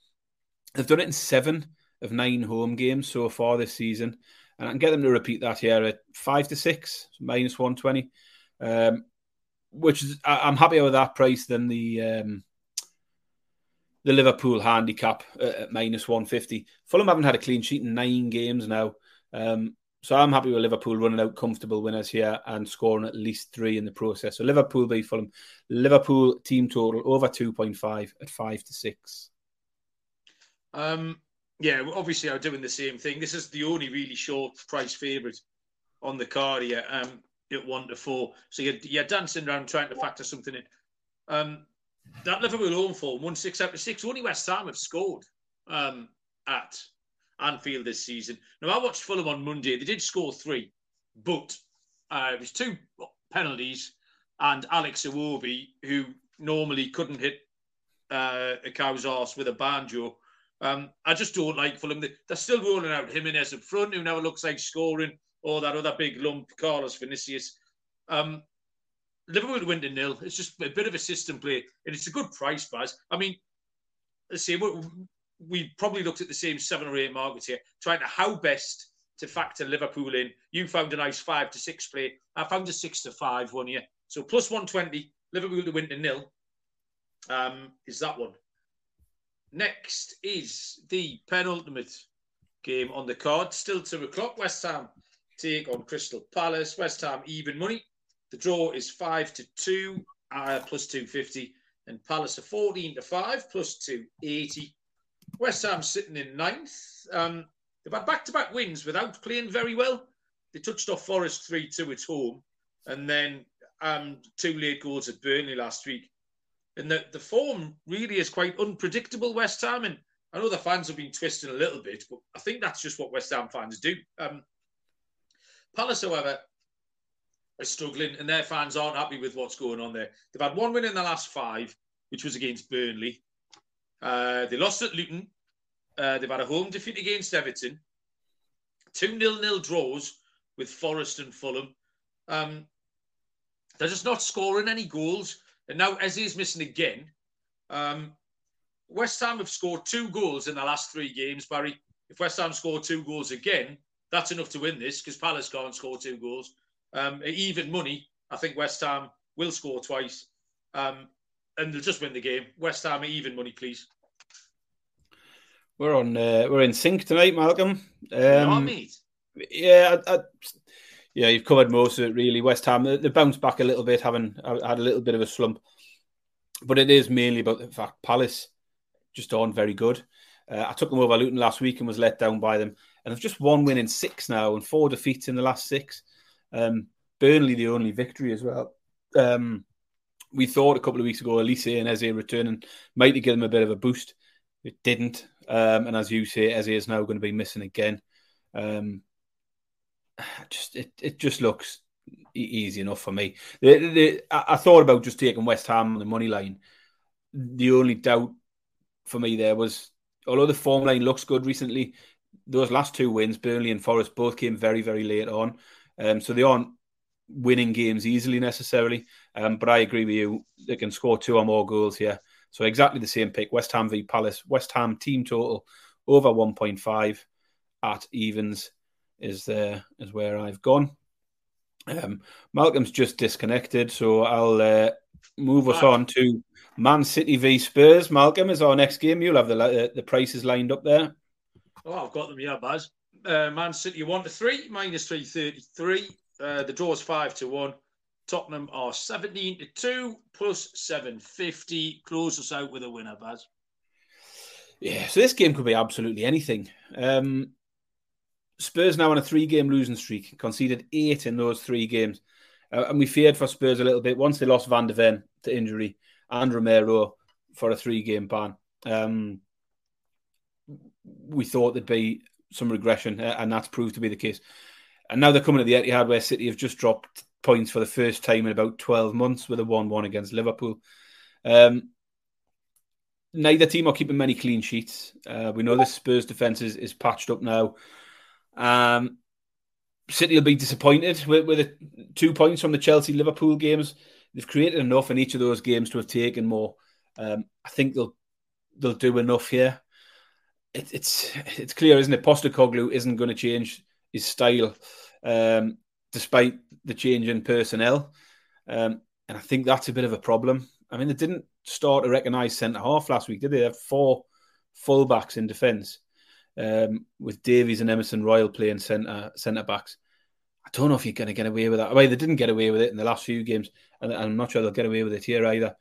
They've done it in 7 of 9 home games so far this season, and I can get them to repeat that here at 5-6 minus 120. Which is, I'm happier with that price than the Liverpool handicap at minus 150. Fulham haven't had a clean sheet in 9 games now. So I'm happy with Liverpool running out comfortable winners here and scoring at least 3 in the process. So Liverpool beat Fulham. Liverpool team total over 2.5 at 5-6. Yeah, obviously I'm doing the same thing. This is the only really short price favourite on the card here. At 1-4, so you're dancing around trying to factor something in. That Liverpool home form, 1-6 out of 6. Only West Ham have scored at Anfield this season. Now I watched Fulham on Monday. They did score 3, but it was 2 penalties and Alex Iwobi, who normally couldn't hit a cow's arse with a banjo. I just don't like Fulham. They're still rolling out Jimenez up front, who now looks like scoring. Or that other big lump, Carlos Vinicius. Liverpool win 1-0. It's just a bit of a system play. And it's a good price, Baz. I mean, let's see, we probably looked at the same 7 or 8 markets here, trying to how best to factor Liverpool in. You found a nice 5-6 play. I found a 6-5 one here. So plus 120, Liverpool to win 1-0 is that one. Next is the penultimate game on the card. Still 2:00, West Ham take on Crystal Palace. West Ham even money. The draw is 5-2 plus 250, and Palace are 14-5 plus 280. West Ham sitting in 9th. They've had back-to-back wins without playing very well. They touched off Forest 3-2 at home, and then 2 late goals at Burnley last week. And the form really is quite unpredictable, West Ham, and I know the fans have been twisting a little bit, but I think that's just what West Ham fans do. Palace, however, are struggling, and their fans aren't happy with what's going on there. They've had 1 win in the last 5, which was against Burnley. They lost at Luton. They've had a home defeat against Everton. 2 0-0 draws with Forest and Fulham. They're just not scoring any goals. And now Eze is missing again. West Ham have scored 2 goals in the last 3 games, Barry. If West Ham score 2 goals again, that's enough to win this because Palace can't score 2 goals. Even money, I think West Ham will score twice and they'll just win the game. West Ham, even money, please. We're in sync tonight, Malcolm. Yeah, you've covered most of it, really. West Ham, they bounced back a little bit, having had a little bit of a slump. But it is mainly about the fact Palace just aren't very good. I took them over Luton last week and was let down by them. And they've just 1 win in 6 now and 4 defeats in the last 6. Burnley, the only victory as well. We thought a couple of weeks ago, Elise and Eze returning might give them a bit of a boost. It didn't. And as you say, Eze is now going to be missing again. It just looks easy enough for me. I thought about just taking West Ham on the money line. The only doubt for me there was, although the form line looks good recently, those last 2 wins, Burnley and Forest, both came very, very late on. So they aren't winning games easily necessarily. But I agree with you. They can score 2 or more goals here. So exactly the same pick, West Ham v Palace. West Ham team total over 1.5 at evens is where I've gone. Malcolm's just disconnected, so I'll move us on to Man City v Spurs. Malcolm is our next game. You'll have the prices lined up there. Oh, I've got them, yeah, Baz. Man City 1-3, minus 333. The draw is 5-1. Tottenham are 17-2, plus 750. Close us out with a winner, Baz. Yeah, so this game could be absolutely anything. Spurs now on a 3-game losing streak, conceded 8 in those 3 games. And we feared for Spurs a little bit once they lost Van de Ven to injury and Romero for a 3-game ban. We thought there'd be some regression, and that's proved to be the case. And now they're coming to the Etihad, where City have just dropped points for the first time in about 12 months with a 1-1 against Liverpool. Neither team are keeping many clean sheets. We know the Spurs defence is patched up now. City will be disappointed with the 2 points from the Chelsea-Liverpool games. They've created enough in each of those games to have taken more. I think they'll do enough here. It's clear, isn't it? Postecoglou isn't going to change his style despite the change in personnel. And I think that's a bit of a problem. I mean, they didn't start to recognise centre-half last week, did they? They had four full-backs in defence with Davies and Emerson Royal playing centre-backs. I don't know if you're going to get away with that. Well, they didn't get away with it in the last few games, and I'm not sure they'll get away with it here either.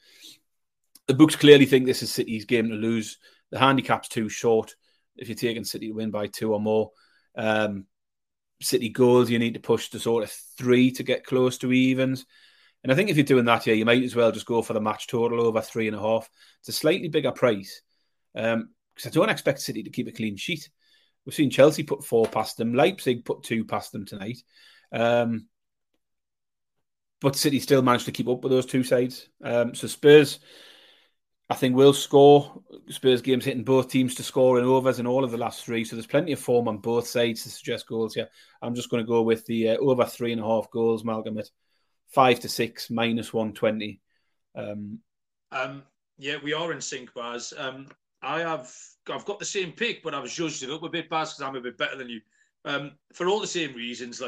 The books clearly think this is City's game to lose. The handicap's too short. If you're taking City to win by two or more, City goals, you need to push to sort of three to get close to evens. And I think if you're doing that here, you might as well just go for the match total over 3.5. It's a slightly bigger price because I don't expect City to keep a clean sheet. We've seen Chelsea put four past them. Leipzig put two past them tonight. But City still managed to keep up with those two sides. So Spurs, I think, will score. Spurs games hitting both teams to score in overs in all of the last three. So there's plenty of form on both sides to suggest goals here. I'm just going to go with the over 3.5 goals, Malcolm, at 5-6, -120. Yeah, we are in sync, Baz. I've got the same pick, but I've judged it up a bit, Baz, because I'm a bit better than you. For all the same reasons,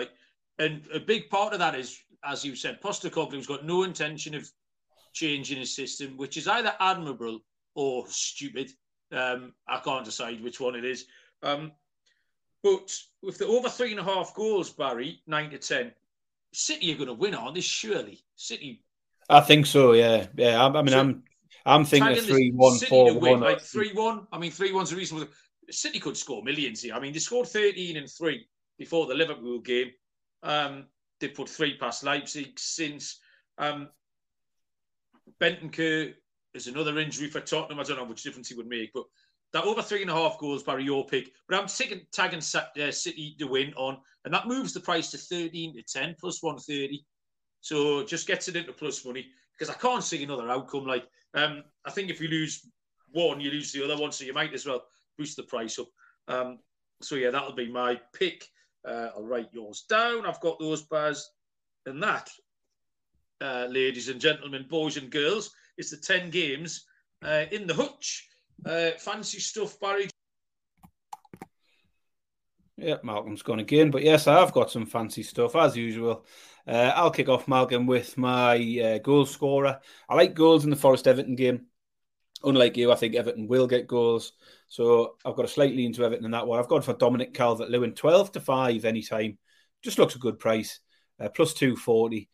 and a big part of that is, as you said, Postecoglou's got no intention of changing his system, which is either admirable or stupid. I can't decide which one it is. But with the over 3.5 goals, Barry, 9-10, City are going to win, aren't they? Surely, City. I think so. Yeah. I'm thinking 3-1, 4-1. 3-1. I mean, 3-1's a reasonable. City could score millions here. I mean, they scored 13 and 3 before the Liverpool game. They put 3 past Leipzig since. Bentancur is another injury for Tottenham. I don't know which difference he would make, but that over 3.5 goals, Barry, your pick. But I'm tagging City to win on, and that moves the price to 13-10, +130. So just gets it into plus money because I can't see another outcome. I think if you lose one, you lose the other one, so you might as well boost the price up. That'll be my pick. I'll write yours down. I've got those, Baz, and that, ladies and gentlemen, boys and girls, is the 10 games in the hutch. Fancy stuff, Barry. Yeah, Malcolm's gone again. But yes, I've got some fancy stuff, as usual. I'll kick off, Malcolm, with my goal scorer. I like goals in the Forest-Everton game. Unlike you, I think Everton will get goals. So I've got a slight lean to Everton in that one. I've gone for Dominic Calvert-Lewin, 12-5 anytime. Just looks a good price, +240.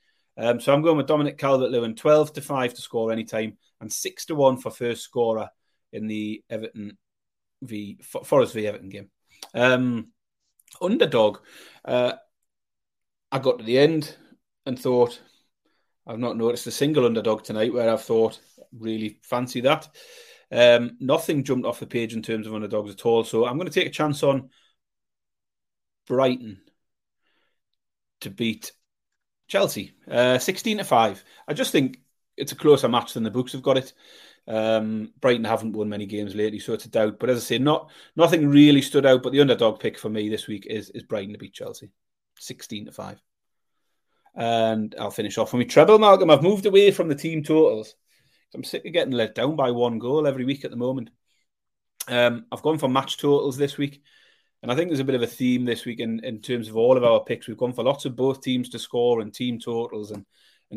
So I'm going with Dominic Calvert-Lewin, 12-5 to score anytime and 6-1 for first scorer in the Forest v Everton game. Underdog, I got to the end and thought, I've not noticed a single underdog tonight where I've thought, really fancy that. Nothing jumped off the page in terms of underdogs at all. So I'm going to take a chance on Brighton to beat Chelsea, 16-5. I just think it's a closer match than the books have got it. Brighton haven't won many games lately, so it's a doubt. But as I say, nothing really stood out. But the underdog pick for me this week is Brighton to beat Chelsea, 16-5. And I'll finish off with my treble, Malcolm. I've moved away from the team totals. I'm sick of getting let down by one goal every week at the moment. I've gone for match totals this week. And I think there's a bit of a theme this week in terms of all of our picks. We've gone for lots of both teams to score and team totals and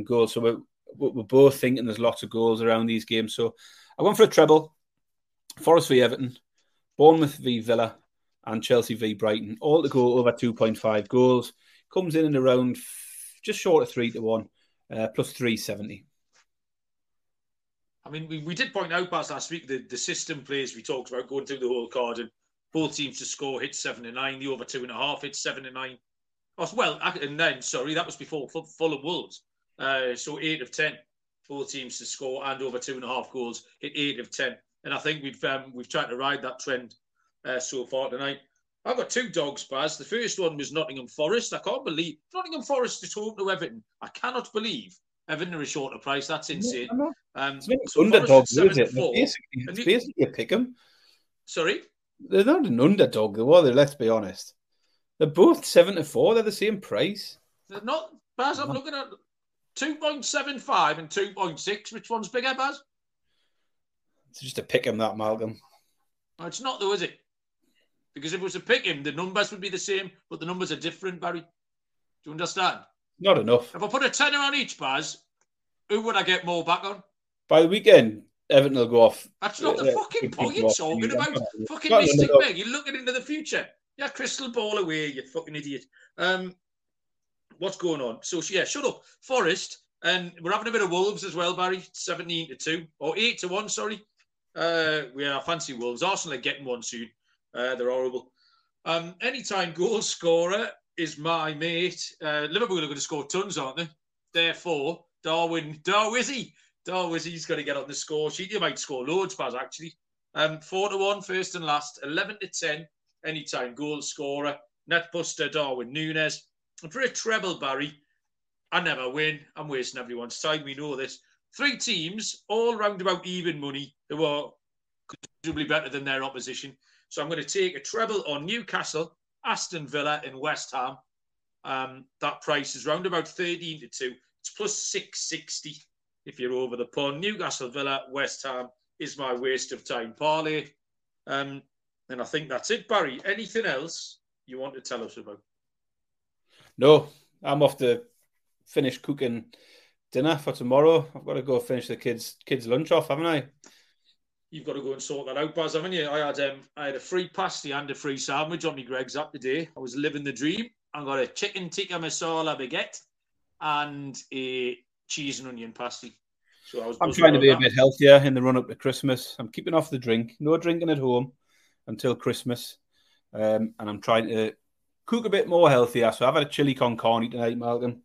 goals. So we're both thinking there's lots of goals around these games. So I went for a treble. Forest v Everton, Bournemouth v Villa, and Chelsea v Brighton. All to go over 2.5 goals. Comes in and around just short of 3-1, +370. I mean, we did point out, Baz, last week, the system plays we talked about going through the whole card, and both teams to score hit 7-9. The over 2.5 hit 7-9. Well, and then, sorry, that was before Fulham Wolves. So 8 of 10, both teams to score and over 2.5 goals hit 8 of 10. And I think we've tried to ride that trend so far tonight. I've got two dogs, Baz. The first one was Nottingham Forest. I can't believe Nottingham Forest is home to Everton. I cannot believe Everton are a shorter price. That's insane. It's underdogs, isn't it? Basically a pick 'em. Sorry? They're not an underdog, though, are they? Let's be honest. They're both 7-4. They're the same price. They're not, Baz. I'm looking at 2.75 and 2.6. Which one's bigger, Baz? It's just a pick 'em, that, Malcolm. No, it's not, though, is it? Because if it was to pick him, the numbers would be the same, but the numbers are different, Barry. Do you understand? Not enough. If I put a tenner on each, Baz, who would I get more back on? By the weekend, Everton will go off. That's not the fucking point you're talking about. Fucking Mystic Meg. You're looking into the future. Yeah, crystal ball away, you fucking idiot. What's going on? So, yeah, shut up. Forest, and we're having a bit of Wolves as well, Barry. 17-2, or 8-1, sorry. I fancy Wolves. Arsenal are getting one soon. They're horrible. Anytime goal scorer is my mate. Liverpool are going to score tons, aren't they? Therefore, Darwizzy's got to get on the score sheet. He might score loads, Baz, actually. 4-1, first and last. 11-10, anytime goal scorer. Netbuster, Darwin Núñez. And for a treble, Barry, I never win. I'm wasting everyone's time. We know this. Three teams, all round about even money, who are considerably better than their opposition. So I'm going to take a treble on Newcastle, Aston Villa and West Ham. That price is round about 13-2. It's plus 660 if you're over the pond. Newcastle, Villa, West Ham is my waste of time parlay. And I think that's it, Barry. Anything else you want to tell us about? No, I'm off to finish cooking dinner for tomorrow. I've got to go finish the kids' lunch off, haven't I? You've got to go and sort that out, Baz, haven't you? I had a free pasty and a free sandwich on me Greg's app today. I was living the dream. I got a chicken tikka masala baguette and a cheese and onion pasty. So I'm trying to be a bit healthier in the run-up to Christmas. I'm keeping off the drink. No drinking at home until Christmas. And I'm trying to cook a bit more healthier. So I've had a chili con carne tonight, Malcolm.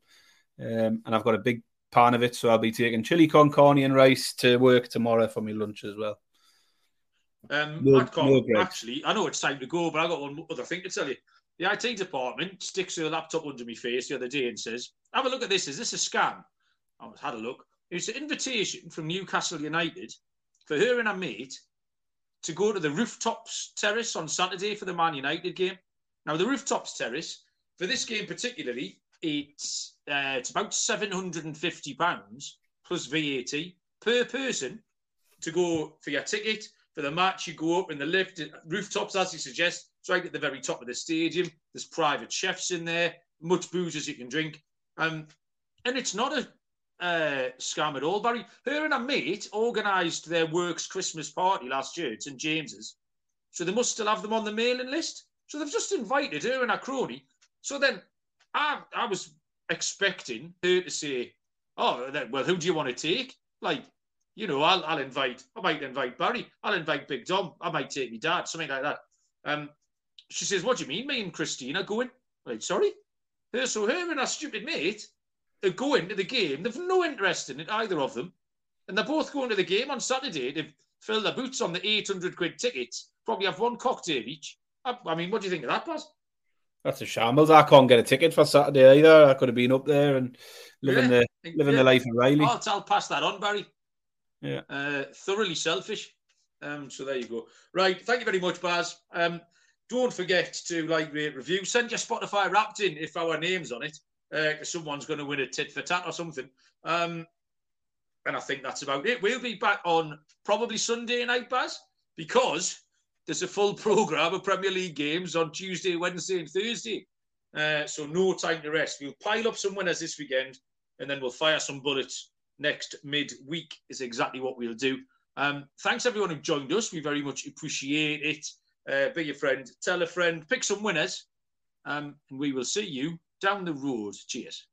And I've got a big pan of it. So I'll be taking chili con carne and rice to work tomorrow for my lunch as well. I know it's time to go, but I got one other thing to tell you. The IT department sticks her laptop under my face the other day and says, "Have a look at this. Is this a scam?" I had a look. It's an invitation from Newcastle United for her and her mate to go to the rooftops terrace on Saturday for the Man United game. Now, the rooftops terrace for this game particularly, it's about £750 plus VAT per person to go for your ticket. For the match, you go up in the lift, rooftops, as you suggest. It's right at the very top of the stadium. There's private chefs in there, much booze as you can drink. And it's not a scam at all, Barry. Her and her mate organised their work's Christmas party last year at St James's. So they must still have them on the mailing list. So they've just invited her and her crony. So then I was expecting her to say, "Oh, well, who do you want to take?" Like, you know, I might invite Barry. I'll invite Big Dom. I might take me dad, something like that. She says, "What do you mean, me and Christine are going?" I'm like, "Sorry?" So her and her stupid mate are going to the game. They've no interest in it, either of them. And they're both going to the game on Saturday. They've filled their boots on the £800 tickets. Probably have one cocktail each. I mean, what do you think of that, Baz? That's a shambles. I can't get a ticket for Saturday either. I could have been up there and living the life of Riley. I'll pass that on, Barry. Yeah, thoroughly selfish. So there you go. Right, thank you very much, Baz. Don't forget to like, rate, review. Send your Spotify Wrapped in if our name's on it. Someone's going to win a tit for tat or something. And I think that's about it. We'll be back on probably Sunday night, Baz, because there's a full programme of Premier League games on Tuesday, Wednesday, and Thursday. So no time to rest. We'll pile up some winners this weekend, and then we'll fire some bullets. Next midweek is exactly what we'll do. Thanks, everyone who joined us. We very much appreciate it. Be your friend, tell a friend, pick some winners, and we will see you down the road. Cheers.